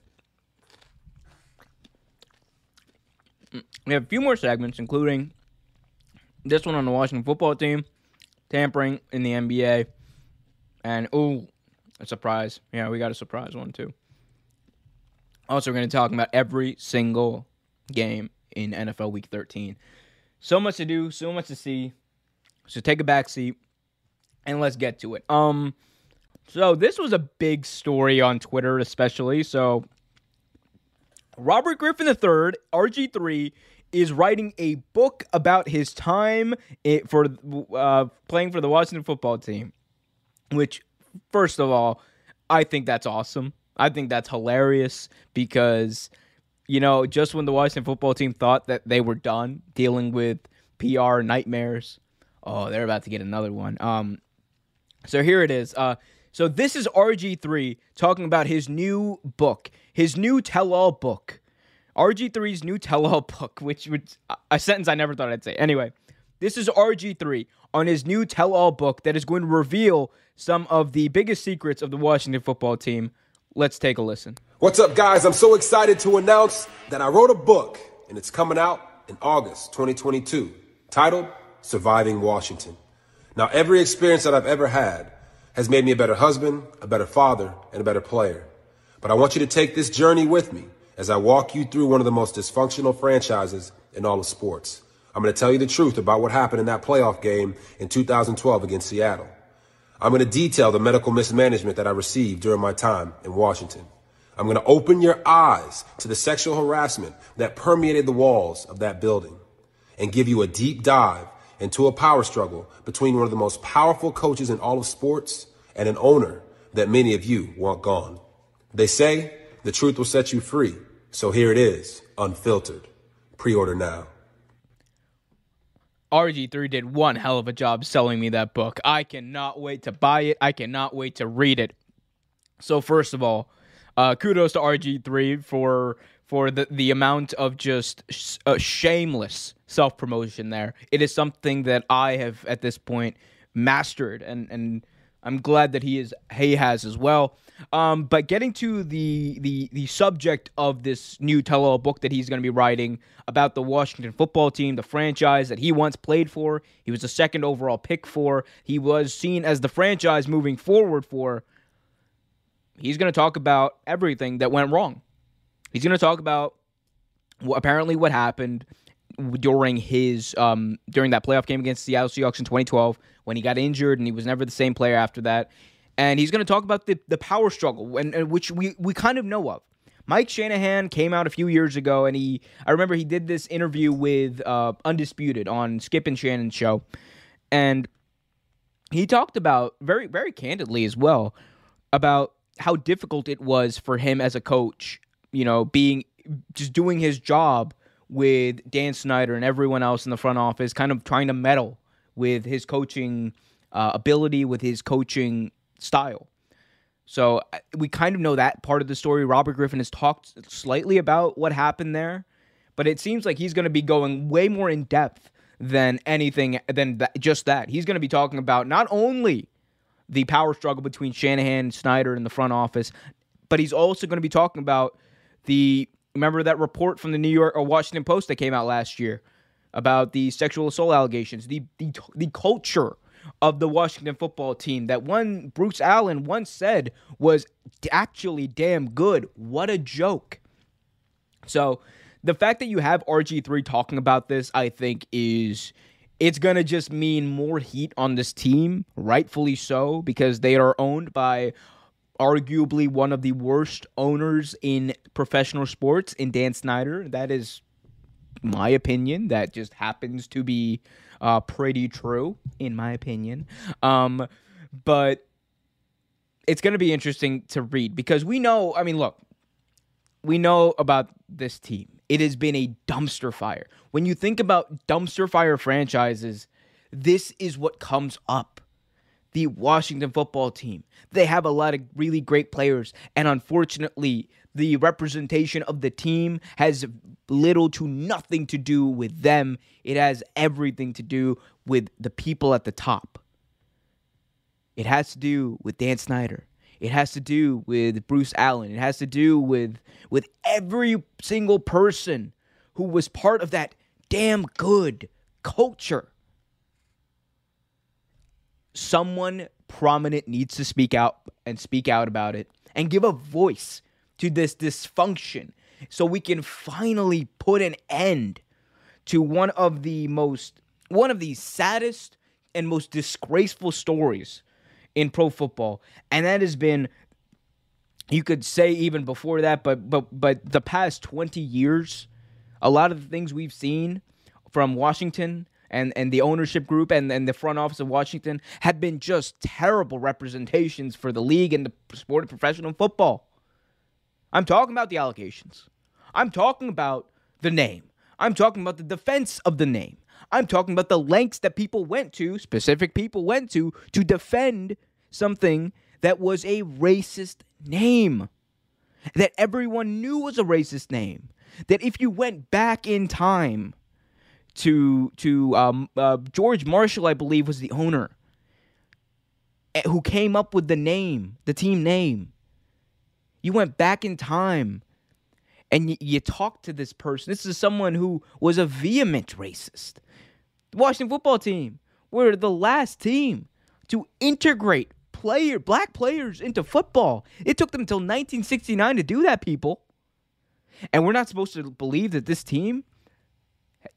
We have a few more segments, including this one on the Washington football team, tampering in the NBA, and, ooh, a surprise. Yeah, we got a surprise one, too. Also, we're going to talk about every single game in NFL Week 13. So much to do, so much to see. So take a back seat, and let's get to it. So this was a big story on Twitter, especially, so... Robert Griffin III, RG3, is writing a book about his time for playing for the Washington football team, which, first of all, I think that's awesome. I think that's hilarious because, you know, just when the Washington football team thought that they were done dealing with PR nightmares, oh, they're about to get another one. So here it is. So this is RG3 talking about his new book, his new tell-all book, RG3's new tell-all book, which was a sentence I never thought I'd say. Anyway, this is RG3 on his new tell-all book that is going to reveal some of the biggest secrets of the Washington football team. Let's take a listen. What's up, guys? I'm so excited to announce that I wrote a book, and it's coming out in August 2022, titled Surviving Washington. Now, every experience that I've ever had has made me a better husband, a better father, and a better player. But I want you to take this journey with me as I walk you through one of the most dysfunctional franchises in all of sports. I'm going to tell you the truth about what happened in that playoff game in 2012 against Seattle. I'm going to detail the medical mismanagement that I received during my time in Washington. I'm going to open your eyes to the sexual harassment that permeated the walls of that building and give you a deep dive into a power struggle between one of the most powerful coaches in all of sports and an owner that many of you want gone. They say the truth will set you free. So here it is, unfiltered. Pre-order now. RG3 did one hell of a job selling me that book. I cannot wait to buy it. I cannot wait to read it. So first of all, kudos to RG3 for the amount of just shameless self-promotion there. It is something that I have at this point mastered, and I'm glad that he has as well. But getting to the subject of this new tell-all book that he's going to be writing about the Washington football team, the franchise that he once played for, he was the second overall pick for, he was seen as the franchise moving forward for, he's going to talk about everything that went wrong. He's going to talk about apparently what happened during his during that playoff game against the Seattle Seahawks in 2012 when he got injured and he was never the same player after that. And he's going to talk about the power struggle, and which we kind of know of. Mike Shanahan came out a few years ago, and I remember he did this interview with Undisputed on Skip and Shannon's show, and he talked about, very, very candidly as well, about how difficult it was for him as a coach, you know, doing his job with Dan Snyder and everyone else in the front office, kind of trying to meddle with his coaching ability, with his coaching style. So we kind of know that part of the story. Robert Griffin has talked slightly about what happened there, but it seems like he's going to be going way more in depth than anything, just that. He's going to be talking about not only the power struggle between Shanahan and Snyder in the front office, but he's also going to be talking about remember that report from the New York or Washington Post that came out last year about the sexual assault allegations, the culture of the Washington football team that one Bruce Allen once said was actually damn good. What a joke. So the fact that you have RG3 talking about this, I think it's going to just mean more heat on this team, rightfully so, because they are owned by arguably one of the worst owners in professional sports in Dan Snyder. That is my opinion. That just happens to be pretty true, in my opinion. But it's going to be interesting to read because we know, I mean, look, we know about this team. It has been a dumpster fire. When you think about dumpster fire franchises, this is what comes up. The Washington football team. They have a lot of really great players, and unfortunately, the representation of the team has little to nothing to do with them. It has everything to do with the people at the top. It has to do with Dan Snyder. It has to do with Bruce Allen. It has to do with every single person who was part of that damn good culture. Someone prominent needs to speak out about it and give a voice to this dysfunction so we can finally put an end to one of the saddest and most disgraceful stories in pro football. And that has been, you could say even before that, but the past 20 years, a lot of the things we've seen from Washington and the ownership group and the front office of Washington had been just terrible representations for the league and the sport of professional football. I'm talking about the allegations. I'm talking about the name. I'm talking about the defense of the name. I'm talking about the lengths that people went to, specific people went to defend something that was a racist name, that everyone knew was a racist name, that if you went back in time to George Marshall, I believe, was the owner who came up with the name, the team name. You went back in time and you talked to this person. This is someone who was a vehement racist. The Washington football team were the last team to integrate black players into football. It took them until 1969 to do that, people. And we're not supposed to believe that this team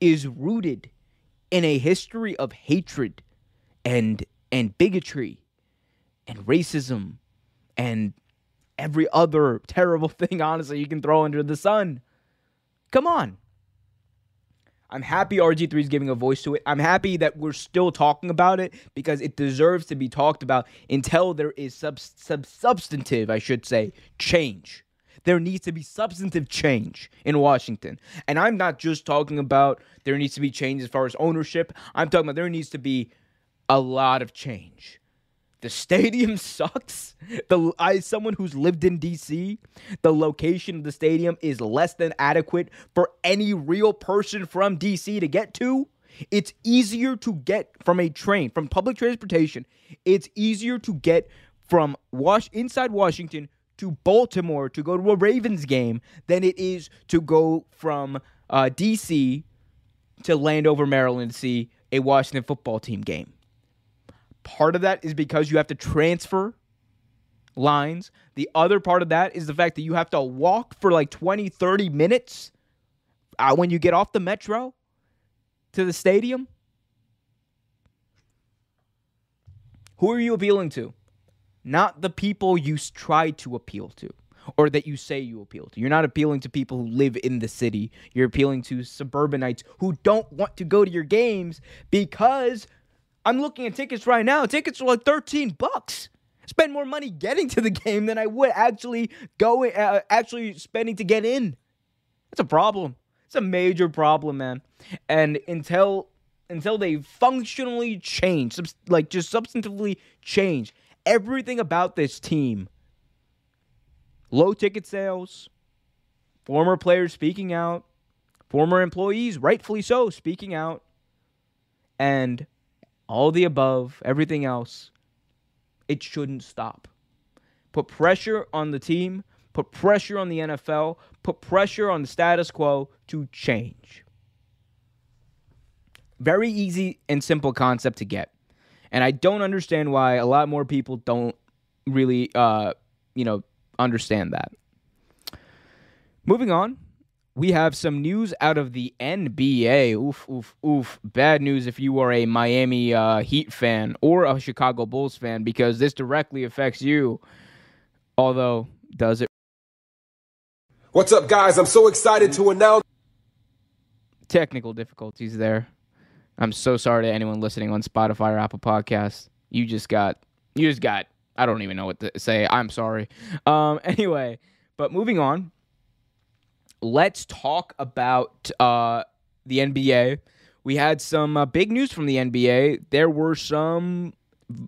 is rooted in a history of hatred and bigotry and racism and every other terrible thing, honestly, you can throw under the sun. Come on. I'm happy RG3 is giving a voice to it. I'm happy that we're still talking about it because it deserves to be talked about until there is substantive, I should say, change. There needs to be substantive change in Washington. And I'm not just talking about there needs to be change as far as ownership. I'm talking about there needs to be a lot of change. The stadium sucks. As someone who's lived in D.C., the location of the stadium is less than adequate for any real person from D.C. to get to. It's easier to get from a train, from public transportation. It's easier to get from inside Washington to Baltimore to go to a Ravens game than it is to go from D.C. to Landover, Maryland to see a Washington football team game. Part of that is because you have to transfer lines. The other part of that is the fact that you have to walk for like 20, 30 minutes when you get off the metro to the stadium. Who are you appealing to? Not the people you try to appeal to or that you say you appeal to. You're not appealing to people who live in the city. You're appealing to suburbanites who don't want to go to your games because I'm looking at tickets right now. Tickets are like $13. Spend more money getting to the game than I would actually spending to get in. That's a problem. It's a major problem, man. And until they functionally change, like just substantively change, everything about this team, low ticket sales, former players speaking out, former employees, rightfully so, speaking out, and all the above, everything else, it shouldn't stop. Put pressure on the team, put pressure on the NFL, put pressure on the status quo to change. Very easy and simple concept to get. And I don't understand why a lot more people don't really, understand that. Moving on, we have some news out of the NBA. Oof, oof, oof. Bad news if you are a Miami Heat fan or a Chicago Bulls fan because this directly affects you. Although, does it? What's up, guys? I'm so excited to announce. Technical difficulties there. I'm so sorry to anyone listening on Spotify or Apple Podcasts. You just got, I don't even know what to say. I'm sorry. Anyway, but moving on, let's talk about the NBA. We had some big news from the NBA. There were some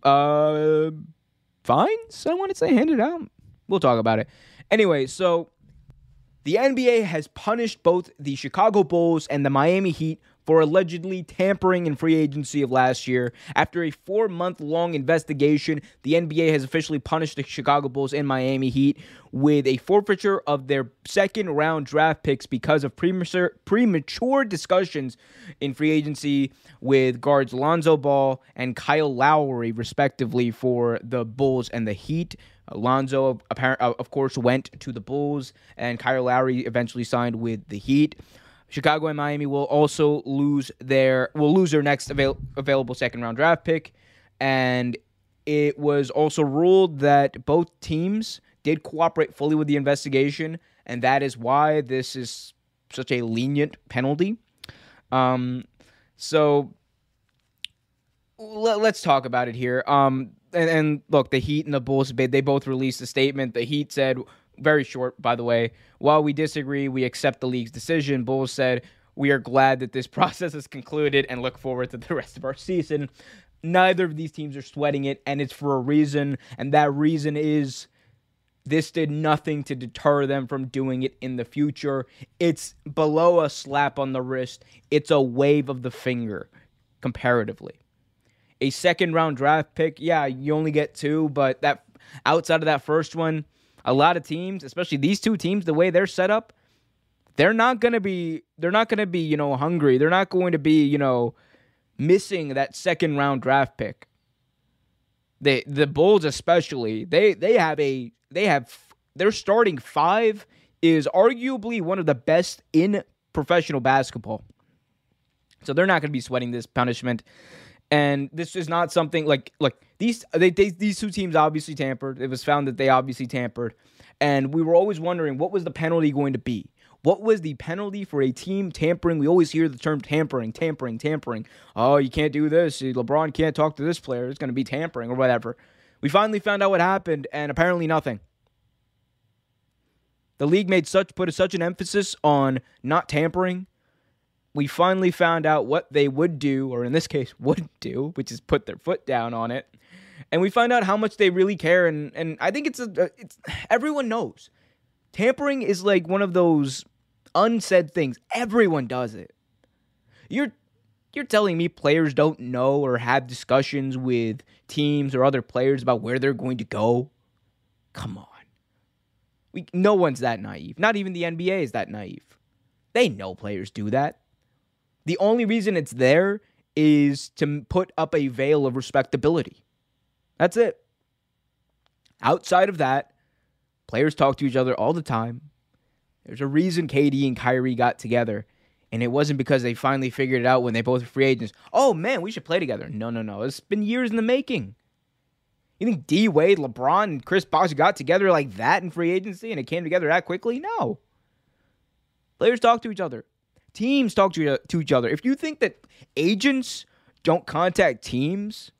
fines, I want to say, handed out. We'll talk about it. Anyway, so the NBA has punished both the Chicago Bulls and the Miami Heat for allegedly tampering in free agency of last year. After a 4-month-long investigation, the NBA has officially punished the Chicago Bulls and Miami Heat with a forfeiture of their second-round draft picks because of premature discussions in free agency with guards Lonzo Ball and Kyle Lowry, respectively, for the Bulls and the Heat. Lonzo, of course, went to the Bulls, and Kyle Lowry eventually signed with the Heat. Chicago and Miami will also lose their next available second-round draft pick. And it was also ruled that both teams did cooperate fully with the investigation, and that is why this is such a lenient penalty. So let's talk about it here. And look, the Heat and the Bulls, they both released a statement. The Heat said... very short, by the way. While we disagree, we accept the league's decision. Bulls said, we are glad that this process is concluded and look forward to the rest of our season. Neither of these teams are sweating it, and it's for a reason. And that reason is this did nothing to deter them from doing it in the future. It's below a slap on the wrist. It's a wave of the finger, comparatively. A second-round draft pick, yeah, you only get 2, but that outside of that first one, a lot of teams, especially these two teams, the way they're set up, they're not going to be, you know, hungry. They're not going to be, you know, missing that second round draft pick. The Bulls especially, their starting 5 is arguably one of the best in professional basketball. So they're not going to be sweating this punishment. And this is not something like these two teams obviously tampered. It was found that they obviously tampered. And we were always wondering, what was the penalty going to be? What was the penalty for a team tampering? We always hear the term tampering. Oh, you can't do this. LeBron can't talk to this player. It's going to be tampering or whatever. We finally found out what happened, and apparently nothing. The league put such an emphasis on not tampering. We finally found out what they would do, or in this case, wouldn't do, which is put their foot down on it. And we find out how much they really care, and I think it's everyone knows. Tampering is like one of those unsaid things. Everyone does it. You're telling me players don't know or have discussions with teams or other players about where they're going to go? Come on. No one's that naive. Not even the NBA is that naive. They know players do that. The only reason it's there is to put up a veil of respectability. That's it. Outside of that, players talk to each other all the time. There's a reason KD and Kyrie got together, and it wasn't because they finally figured it out when they both were free agents. Oh, man, we should play together. No. It's been years in the making. You think D-Wade, LeBron, and Chris Bosh got together like that in free agency and it came together that quickly? No. Players talk to each other. Teams talk to each other. If you think that agents don't contact teams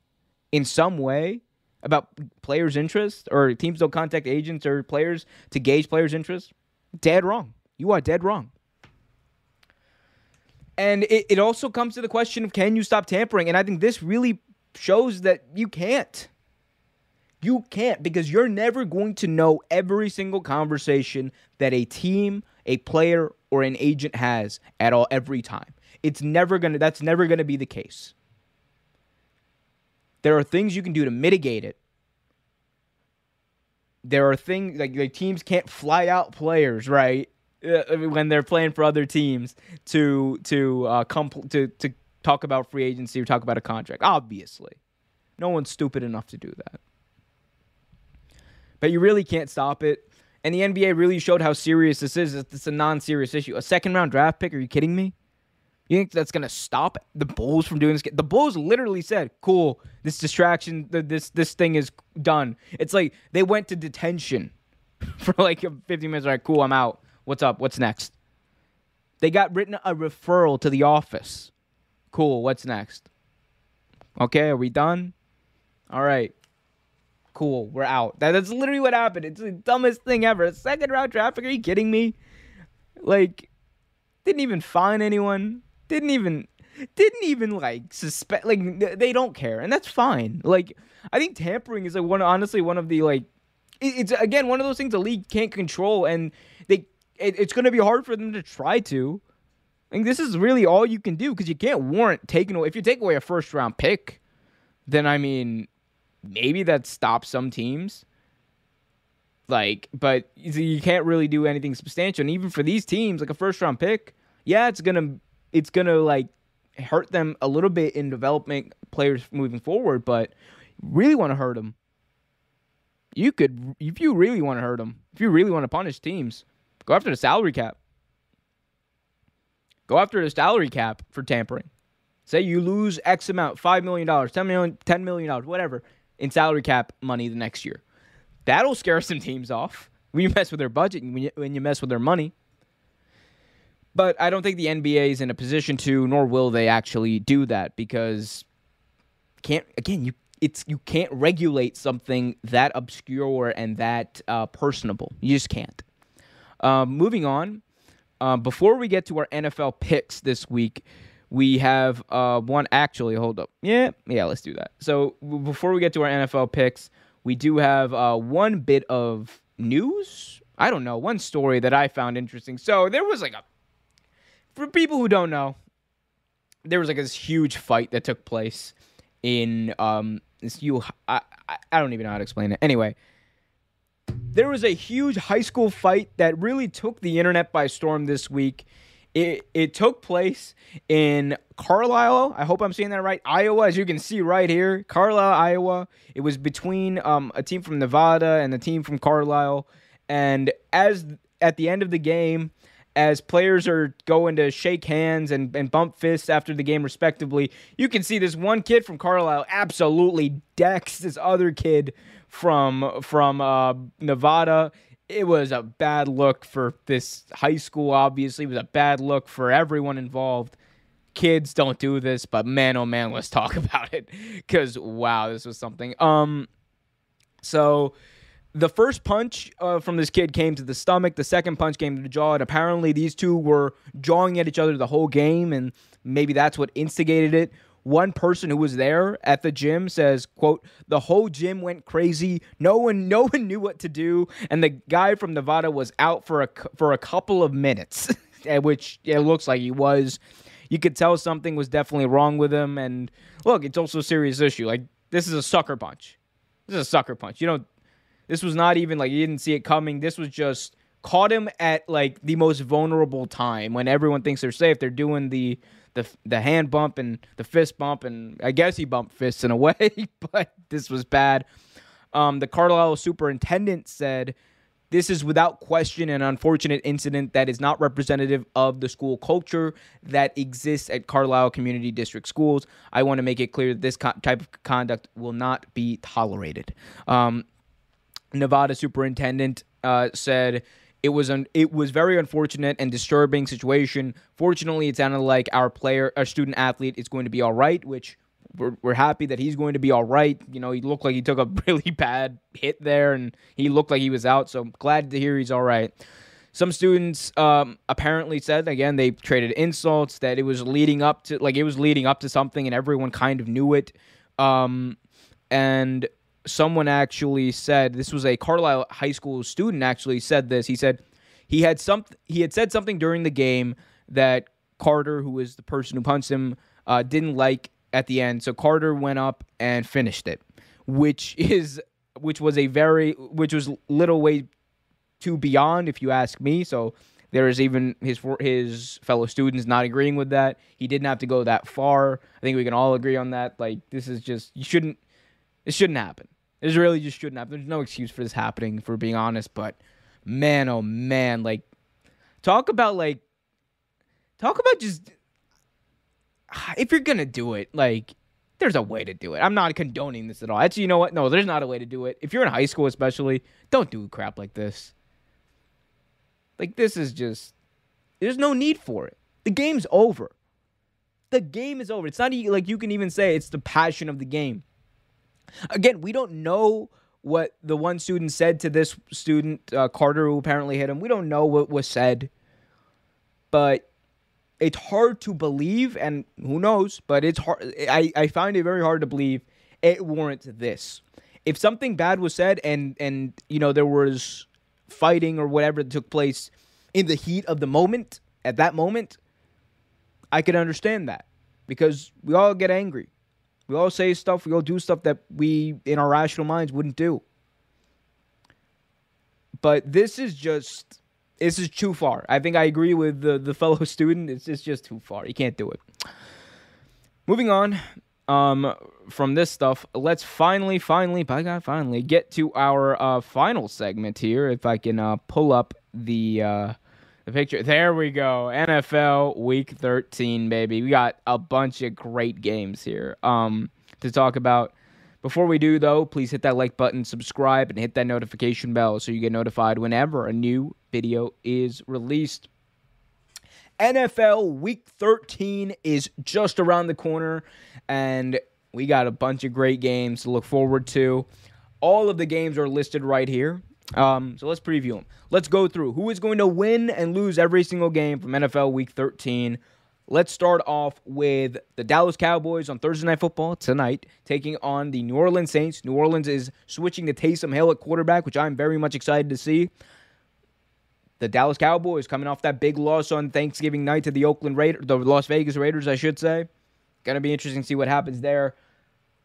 in some way about players' interests, or teams don't contact agents or players to gauge players' interests, dead wrong. You are dead wrong. And it also comes to the question of, can you stop tampering? And I think this really shows that you can't. You can't, because you're never going to know every single conversation that a team, a player, or an agent has at all, every time. That's never going to be the case. There are things you can do to mitigate it. There are things, like teams can't fly out players, right, when they're playing for other teams to talk about free agency or talk about a contract, obviously. No one's stupid enough to do that. But you really can't stop it. And the NBA really showed how serious this is. It's a non-serious issue. A second-round draft pick? Are you kidding me? You think that's going to stop the Bulls from doing this? The Bulls literally said, cool, this distraction, this thing is done. It's like they went to detention for like 15 minutes. All right, cool, I'm out. What's up? What's next? They got written a referral to the office. Cool, what's next? Okay, are we done? All right. Cool, we're out. That's literally what happened. It's the dumbest thing ever. A second-round draft pick? Are you kidding me? Like, didn't even fine anyone. Didn't even like suspect. Like, they don't care, and that's fine. Like, I think tampering is like honestly one of the like, it's again one of those things the league can't control, and it's going to be hard for them to try to. And this is really all you can do, because you can't warrant taking away. If you take away a first round pick, then I mean, maybe that stops some teams. Like, but you can't really do anything substantial. And even for these teams, like a first round pick, yeah, it's gonna like hurt them a little bit in developing players moving forward. But really want to hurt them. You could, if you really want to hurt them, if you really want to punish teams, go after the salary cap. Go after the salary cap for tampering. Say you lose X amount, $5 million, $10 million, $10 million, whatever, in salary cap money the next year. That'll scare some teams off when you mess with their budget and when you mess with their money. But I don't think the NBA is in a position to, nor will they actually do that, because you can't regulate something that obscure and that personable. You just can't. Moving on. Before we get to our NFL picks this week, we have one actually. Hold up. Yeah, let's do that. So before we get to our NFL picks, we do have one bit of news. I don't know, one story that I found interesting. So there was for people who don't know, there was this huge fight that took place in I don't even know how to explain it. Anyway. There was a huge high school fight that really took the internet by storm this week. It took place in Carlisle. I hope I'm saying that right. Iowa, as you can see right here. Carlisle, Iowa. It was between a team from Nevada and a team from Carlisle. And as at the end of the game, as players are going to shake hands and bump fists after the game respectively, you can see this one kid from Carlisle absolutely decks this other kid from Nevada. It was a bad look for this high school, obviously. It was a bad look for everyone involved. Kids, don't do this, but man, oh man, let's talk about it, because, wow, this was something. So the first punch from this kid came to the stomach. The second punch came to the jaw, and apparently these two were jawing at each other the whole game, and maybe that's what instigated it. One person who was there at the gym says, quote, "The whole gym went crazy. No one knew what to do, and the guy from Nevada was out for a couple of minutes," which it looks like he was. You could tell something was definitely wrong with him, and look, it's also a serious issue. Like, this is a sucker punch. This is a sucker punch. You know, this was not even like you didn't see it coming. This was just caught him at like the most vulnerable time when everyone thinks they're safe. They're doing the hand bump and the fist bump, and I guess he bumped fists in a way, but this was bad. The Carlisle superintendent said, "This is without question an unfortunate incident that is not representative of the school culture that exists at Carlisle Community District Schools. I want to make it clear that this type of conduct will not be tolerated." Nevada superintendent said, It was very unfortunate and disturbing situation. Fortunately, it sounded like our student athlete is going to be all right, which we're happy that he's going to be all right. You know, he looked like he took a really bad hit there, and he looked like he was out, so I'm glad to hear he's all right. Some students apparently said, again, they traded insults, that it was leading up to something, and everyone kind of knew it. And someone actually said, this was a Carlisle High School student actually said this. He said he had said something during the game that Carter, who was the person who punched him, didn't like at the end. So Carter went up and finished it, which was little way too beyond, if you ask me. So there is even his fellow students not agreeing with that. He didn't have to go that far. I think we can all agree on that. Like, this is just, it shouldn't happen. This really just shouldn't happen. There's no excuse for this happening, for being honest, but man, oh man, like, talk about just, if you're gonna do it, like, there's a way to do it. I'm not condoning this at all. Actually, you know what? No, there's not a way to do it. If you're in high school especially, don't do crap like this. Like, this is just, there's no need for it. The game's over. The game is over. It's not like you can even say it's the passion of the game. Again, we don't know what the one student said to this student, Carter, who apparently hit him. We don't know what was said. but it's hard to believe, and who knows, but it's hard. I find it very hard to believe it warrants this. If something bad was said and you know, there was fighting or whatever that took place in the heat of the moment, at that moment, I could understand that, because we all get angry. We all say stuff, we all do stuff that we, in our rational minds, wouldn't do. But this is too far. I think I agree with the fellow student. It's just too far. You can't do it. Moving on from this stuff, let's finally get to our final segment here. If I can pull up the picture. There we go. NFL Week 13, baby. We got a bunch of great games here to talk about. Before we do, though, please hit that like button, subscribe, and hit that notification bell so you get notified whenever a new video is released. NFL Week 13 is just around the corner, and we got a bunch of great games to look forward to. All of the games are listed right here, so let's preview them. Let's go through who is going to win and lose every single game from NFL Week 13. Let's start off with the Dallas Cowboys on Thursday Night Football tonight, taking on the New Orleans Saints. New Orleans is switching to Taysom Hill at quarterback, which I'm very much excited to see. The Dallas Cowboys coming off that big loss on Thanksgiving night to the Las Vegas Raiders, I should say. Going to be interesting to see what happens there.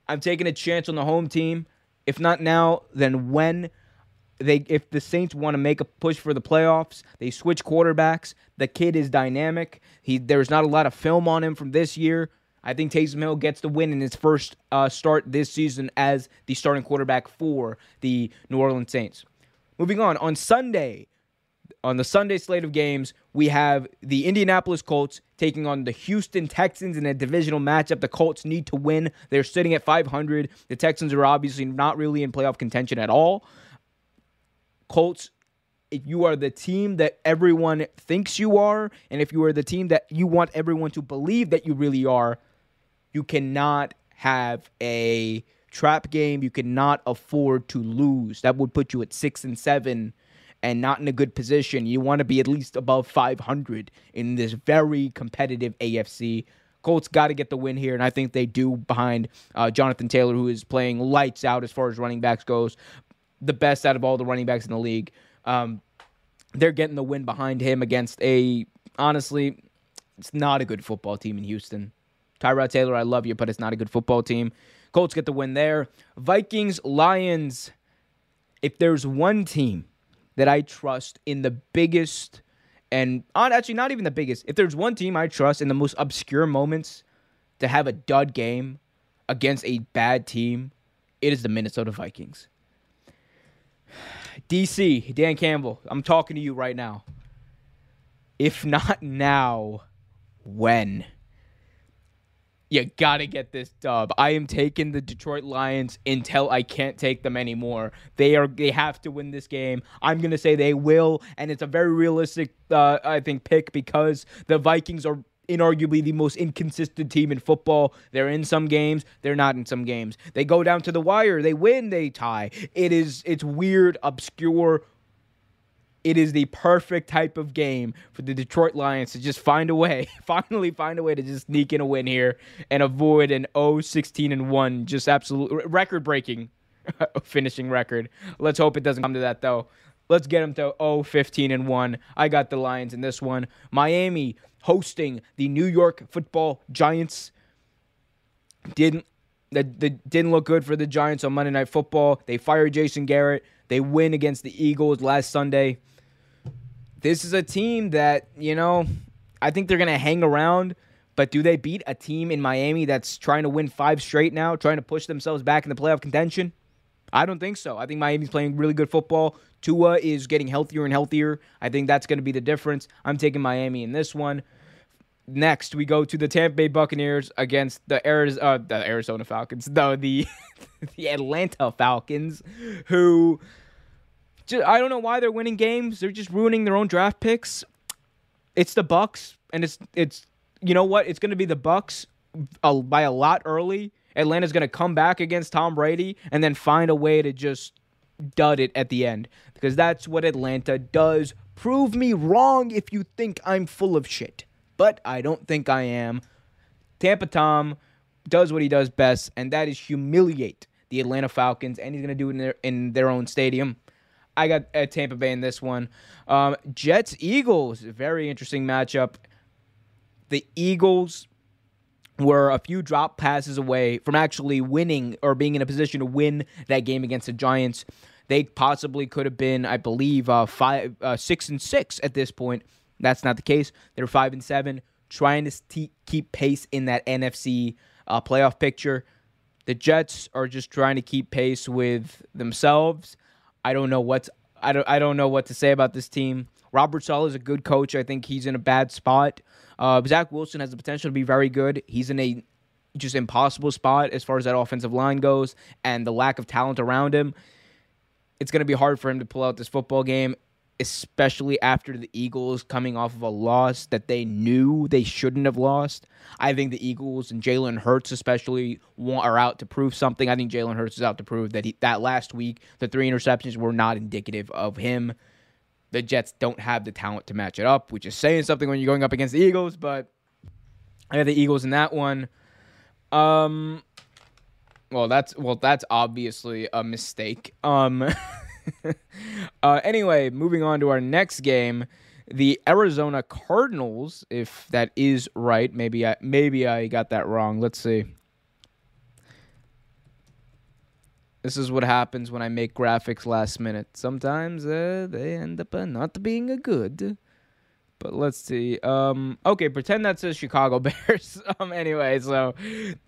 I'm taking a chance on the home team. If not now, then when? If the Saints want to make a push for the playoffs, they switch quarterbacks. The kid is dynamic. There's not a lot of film on him from this year. I think Taysom Hill gets the win in his first start this season as the starting quarterback for the New Orleans Saints. Moving on Sunday, on the Sunday slate of games, we have the Indianapolis Colts taking on the Houston Texans in a divisional matchup. The Colts need to win. They're sitting at 500. The Texans are obviously not really in playoff contention at all. Colts, if you are the team that everyone thinks you are, and if you are the team that you want everyone to believe that you really are, you cannot have a trap game. You cannot afford to lose. That would put you at 6-7 and not in a good position. You want to be at least above 500 in this very competitive AFC. Colts got to get the win here, and I think they do behind Jonathan Taylor, who is playing lights out as far as running backs goes. The best out of all the running backs in the league. They're getting the win behind him against honestly, it's not a good football team in Houston. Tyrod Taylor, I love you, but it's not a good football team. Colts get the win there. Vikings, Lions. If there's one team that I trust in the biggest, and actually not even the biggest, if there's one team I trust in the most obscure moments to have a dud game against a bad team, it is the Minnesota Vikings. DC, Dan Campbell, I'm talking to you right now. If not now, when? You gotta get this dub. I am taking the Detroit Lions until I can't take them anymore. They have to win this game. I'm gonna say they will, and it's a very realistic, I think, pick because the Vikings are inarguably the most inconsistent team in football. They're in some games, they're not in some games. They go down to the wire, they win, they tie. It's weird, obscure. It is the perfect type of game for the Detroit Lions to just finally find a way to just sneak in a win here and avoid an 0-16-1, just absolute record-breaking finishing record. Let's hope it doesn't come to that, though. Let's get them to 0-15-1. I got the Lions in this one. Miami hosting the New York Football Giants. Didn't look good for the Giants on Monday Night Football. They fired Jason Garrett. They win against the Eagles last Sunday. This is a team that, you know, I think they're going to hang around, but do they beat a team in Miami that's trying to win 5 straight now, trying to push themselves back into playoff contention? I don't think so. I think Miami's playing really good football. Tua is getting healthier and healthier. I think that's going to be the difference. I'm taking Miami in this one. Next, we go to the Tampa Bay Buccaneers against the Arizona Falcons. No, the Atlanta Falcons, who I don't know why they're winning games. They're just ruining their own draft picks. It's the Bucs, and it's you know what? It's going to be the Bucs by a lot early. Atlanta's going to come back against Tom Brady and then find a way to just dud it at the end because that's what Atlanta does. Prove me wrong if you think I'm full of shit, but I don't think I am. Tampa Tom does what he does best, and that is humiliate the Atlanta Falcons, and he's going to do it in their own stadium. I got Tampa Bay in this one. Jets-Eagles, very interesting matchup. The Eagles were a few drop passes away from actually winning or being in a position to win that game against the Giants. They possibly could have been, I believe, 6-6 at this point. That's not the case. They're 5-7, trying to keep pace in that NFC playoff picture. The Jets are just trying to keep pace with themselves. I don't know what to say about this team. Robert Saleh is a good coach. I think he's in a bad spot. Zach Wilson has the potential to be very good. He's in a just impossible spot as far as that offensive line goes and the lack of talent around him. It's going to be hard for him to pull out this football game, especially after the Eagles coming off of a loss that they knew they shouldn't have lost. I think the Eagles and Jalen Hurts especially are out to prove something. I think Jalen Hurts is out to prove that that last week, the 3 interceptions were not indicative of him. The Jets don't have the talent to match it up, which is saying something when you're going up against the Eagles, but I got the Eagles in that one. Well, that's obviously a mistake. Anyway, moving on to our next game, the Arizona Cardinals, if that is right. Maybe I got that wrong. Let's see. This is what happens when I make graphics last minute. Sometimes they end up not being a good. But let's see. Okay, pretend that says Chicago Bears. Anyway, so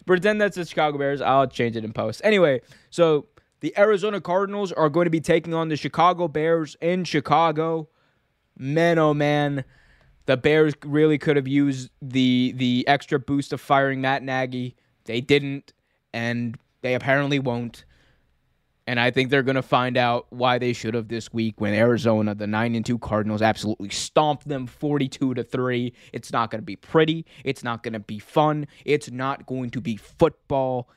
pretend that says Chicago Bears. I'll change it in post. Anyway, so the Arizona Cardinals are going to be taking on the Chicago Bears in Chicago. Man, oh man, the Bears really could have used the extra boost of firing Matt Nagy. They didn't, and they apparently won't. And I think they're going to find out why they should have this week when Arizona, the 9-2 Cardinals, absolutely stomped them 42-3. It's not going to be pretty. It's not going to be fun. It's not going to be football.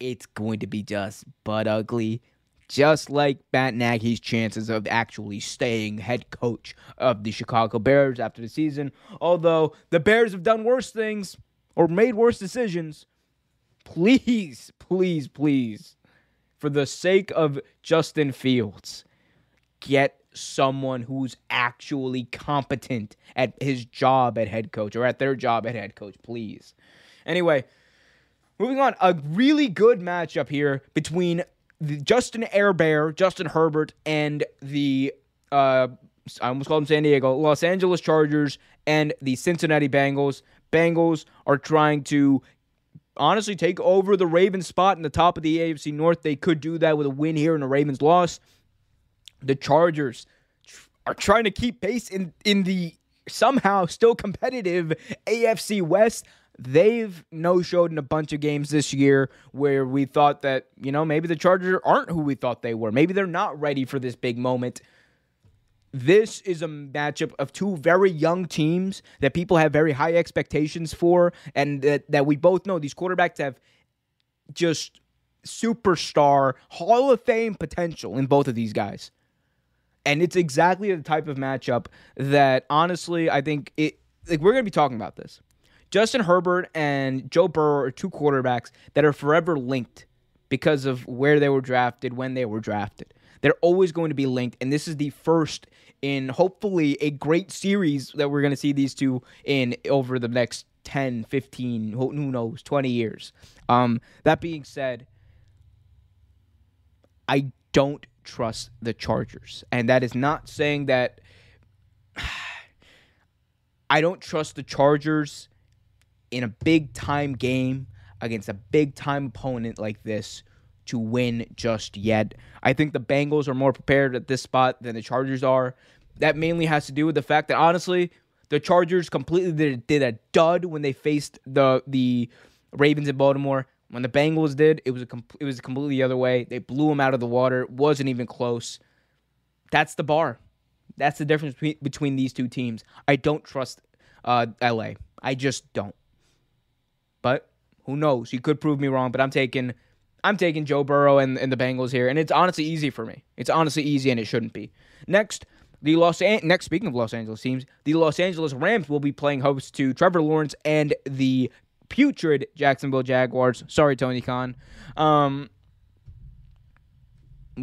It's going to be just butt ugly. Just like Matt Nagy's chances of actually staying head coach of the Chicago Bears after the season. Although the Bears have done worse things or made worse decisions. Please, please, please. For the sake of Justin Fields, get someone who's actually competent at his job at head coach or at their job at head coach, please. Anyway, moving on, a really good matchup here between the Justin Herbert, and the, I almost called him San Diego, Los Angeles Chargers and the Cincinnati Bengals. Bengals are trying to honestly take over the Ravens spot in the top of the AFC North. They could do that with a win here and a Ravens loss. The Chargers are trying to keep pace in the somehow still competitive AFC West. They've no-showed in a bunch of games this year where we thought that, maybe the Chargers aren't who we thought they were. Maybe they're not ready for this big moment. This is a matchup of two very young teams that people have very high expectations for, and that we both know these quarterbacks have just superstar Hall of Fame potential in both of these guys. And it's exactly the type of matchup that, honestly, I think we're going to be talking about this. Justin Herbert and Joe Burrow are two quarterbacks that are forever linked because of where they were drafted, when they were drafted. They're always going to be linked, and this is the first in hopefully a great series that we're going to see these two in over the next 10, 15, who knows, 20 years. That being said, I don't trust the Chargers, and that is not saying that I don't trust the Chargers in a big-time game against a big-time opponent like this to win just yet. I think the Bengals are more prepared at this spot than the Chargers are. That mainly has to do with the fact that, honestly, the Chargers completely did a dud when they faced the Ravens in Baltimore. When the Bengals did, it was completely the other way. They blew them out of the water. It wasn't even close. That's the bar. That's the difference between these two teams. I don't trust LA. I just don't. But who knows? You could prove me wrong, but I'm taking Joe Burrow and the Bengals here, and it's honestly easy for me. It's honestly easy, and it shouldn't be. Next, The Speaking of Los Angeles teams, the Los Angeles Rams will be playing host to Trevor Lawrence and the putrid Jacksonville Jaguars. Sorry, Tony Khan. What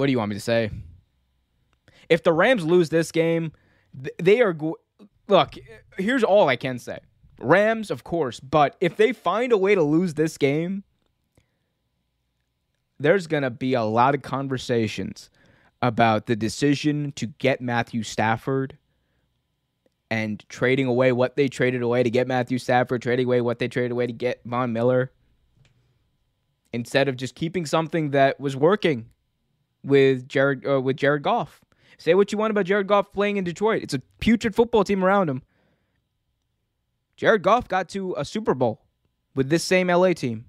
do you want me to say? If the Rams lose this game, they are... Look, here's all I can say. Rams, of course, but if they find a way to lose this game, there's going to be a lot of conversations about the decision to get Matthew Stafford and trading away what they traded away to get Matthew Stafford, trading away what they traded away to get Von Miller, instead of just keeping something that was working with Jared Goff. Say what you want about Jared Goff playing in Detroit. It's a putrid football team around him. Jared Goff got to a Super Bowl with this same LA team.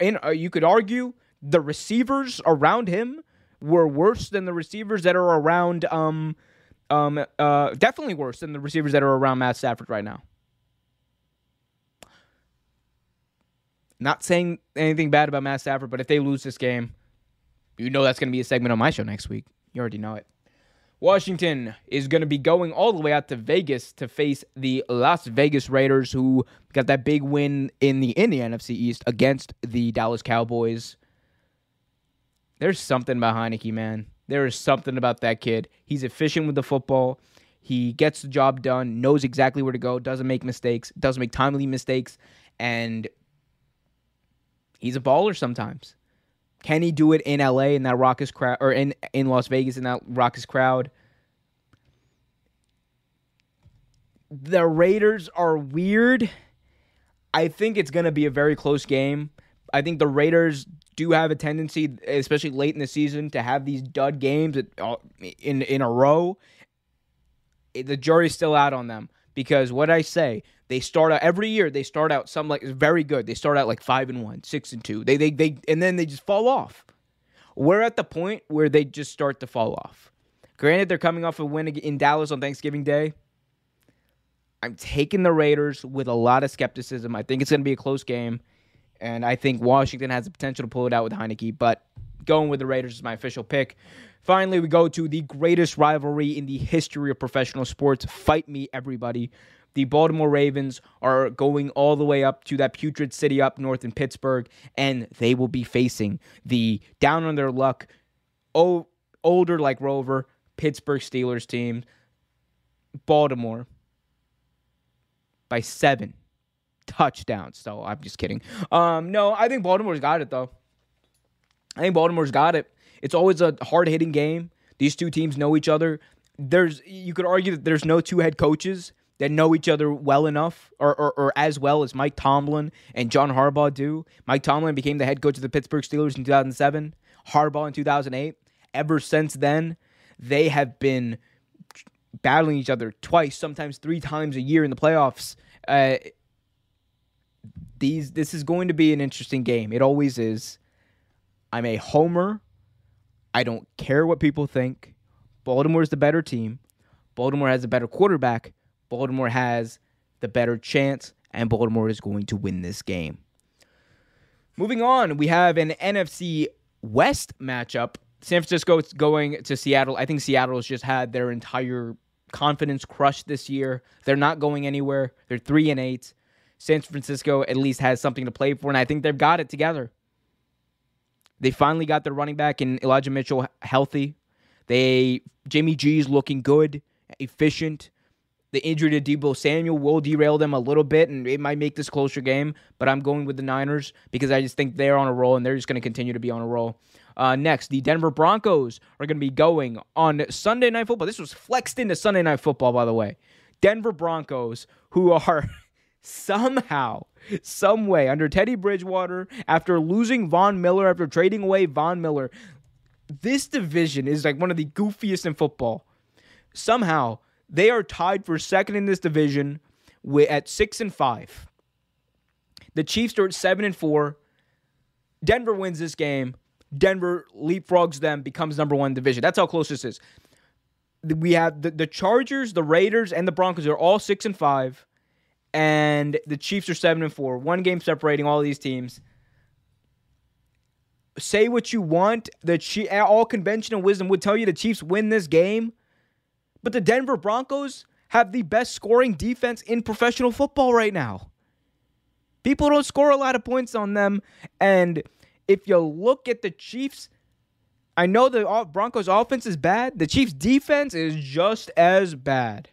And you could argue the receivers around him were worse than the receivers that are around, definitely worse than the receivers that are around Matt Stafford right now. Not saying anything bad about Matt Stafford, but if they lose this game, you know that's going to be a segment on my show next week. You already know it. Washington is going to be going all the way out to Vegas to face the Las Vegas Raiders, who got that big win in the NFC East against the Dallas Cowboys. There's something about Heineke, man. There is something about that kid. He's efficient with the football. He gets the job done, knows exactly where to go, doesn't make mistakes, doesn't make timely mistakes, and he's a baller sometimes. Can he do it in LA in that raucous crowd, or in Las Vegas in that raucous crowd? The Raiders are weird. I think it's going to be a very close game. I think the Raiders do have a tendency, especially late in the season, to have these dud games in a row. The jury's still out on them because what I say, they start out every year. They start out some like very good. They start out like 5-1, 6-2. They and then they just fall off. We're at the point where they just start to fall off. Granted, they're coming off a win in Dallas on Thanksgiving Day. I'm taking the Raiders with a lot of skepticism. I think it's going to be a close game, and I think Washington has the potential to pull it out with Heineke. But going with the Raiders is my official pick. Finally, we go to the greatest rivalry in the history of professional sports. Fight me, everybody. The Baltimore Ravens are going all the way up to that putrid city up north in Pittsburgh, and they will be facing the down on their luck, older like Rover, Pittsburgh Steelers team, Baltimore, by 7 touchdowns. So I'm just kidding. No, I think Baltimore's got it, though. I think Baltimore's got it. It's always a hard-hitting game. These two teams know each other. You could argue that there's no two head coaches that know each other well enough or as well as Mike Tomlin and John Harbaugh do. Mike Tomlin became the head coach of the Pittsburgh Steelers in 2007, Harbaugh in 2008. Ever since then, they have been battling each other twice, sometimes 3 times a year in the playoffs. This is going to be an interesting game. It always is. I'm a homer. I don't care what people think. Baltimore is the better team. Baltimore has a better quarterback. Baltimore has the better chance, and Baltimore is going to win this game. Moving on, we have an NFC West matchup. San Francisco is going to Seattle. I think Seattle has just had their entire confidence crushed this year. They're not going anywhere. They're 3-8. San Francisco at least has something to play for, and I think they've got it together. They finally got their running back and Elijah Mitchell healthy. Jimmy G's looking good, efficient. The injury to Deebo Samuel will derail them a little bit, and it might make this closer game, but I'm going with the Niners because I just think they're on a roll, and they're just going to continue to be on a roll. Next, the Denver Broncos are going to be going on Sunday Night Football. This was flexed into Sunday Night Football, by the way. Denver Broncos, who are somehow, some way, under Teddy Bridgewater, after losing Von Miller, after trading away Von Miller, this division is like one of the goofiest in football. Somehow, they are tied for second in this division at 6-5. The Chiefs are at 7-4. Denver wins this game. Denver leapfrogs them, becomes #1 division. That's how close this is. We have the Chargers, the Raiders, and the Broncos are all 6-5, and the Chiefs are 7-4. 1 game separating all these teams. say what you want. All conventional wisdom would tell you the Chiefs win this game. But the Denver Broncos have the best scoring defense in professional football right now. People don't score a lot of points on them. And if you look at the Chiefs, I know the Broncos offense is bad. The Chiefs defense is just as bad.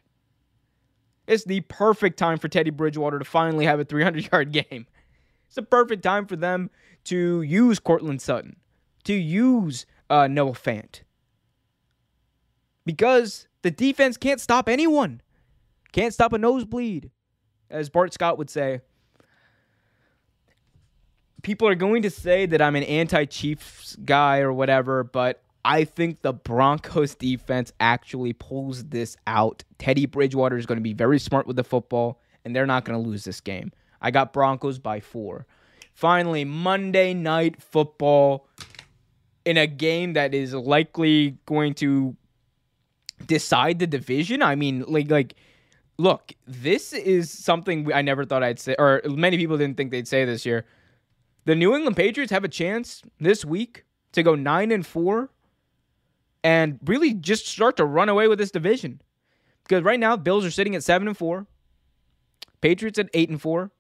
It's the perfect time for Teddy Bridgewater to finally have a 300-yard game. It's the perfect time for them to use Cortland Sutton, to use Noah Fant. Because the defense can't stop anyone. Can't stop a nosebleed, as Bart Scott would say. People are going to say that I'm an anti-Chiefs guy or whatever, but I think the Broncos defense actually pulls this out. Teddy Bridgewater is going to be very smart with the football, and they're not going to lose this game. I got Broncos by 4. Finally, Monday Night Football in a game that is likely going to decide the division. I mean, like, look, this is something I never thought I'd say, or many people didn't think they'd say this year. The New England Patriots have a chance this week to go 9-4. And really just start to run away with this division. Because right now, Bills are sitting at 7-4. Patriots at 8-4.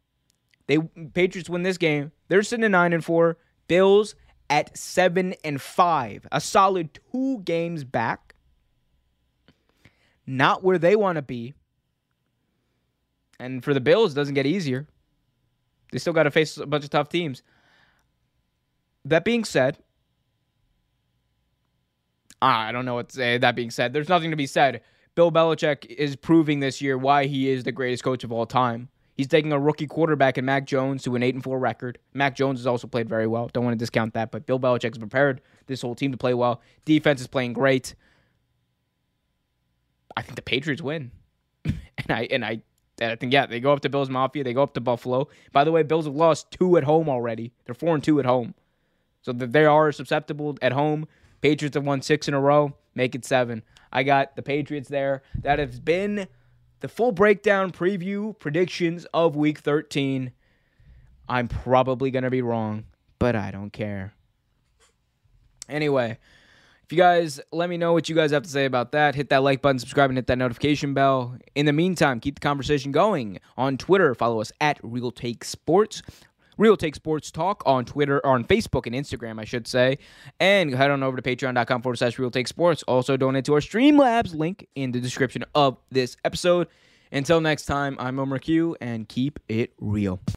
Patriots win this game. They're sitting at 9-4. Bills at 7-5. A solid 2 games back. Not where they want to be. And for the Bills, it doesn't get easier. They still got to face a bunch of tough teams. That being said, I don't know what to say. That being said, there's nothing to be said. Bill Belichick is proving this year why he is the greatest coach of all time. He's taking a rookie quarterback in Mac Jones to an 8-4 record. Mac Jones has also played very well. Don't want to discount that, but Bill Belichick's prepared this whole team to play well. Defense is playing great. I think the Patriots win. And I think, yeah, they go up to Bills Mafia. They go up to Buffalo. By the way, Bills have lost 2 at home already. They're 4-2 at home. So they are susceptible at home. Patriots have won 6 in a row. Make it 7. I got the Patriots there. That has been the full breakdown, preview, predictions of Week 13. I'm probably going to be wrong, but I don't care. Anyway, if you guys let me know what you guys have to say about that, hit that like button, subscribe, and hit that notification bell. In the meantime, keep the conversation going on Twitter. Follow us at Real Take Sports. Real Take Sports Talk on Twitter, or on Facebook and Instagram, I should say. And head on over to patreon.com/Real Take Sports. Also donate to our Streamlabs link in the description of this episode. Until next time, I'm Omar Q, and keep it real.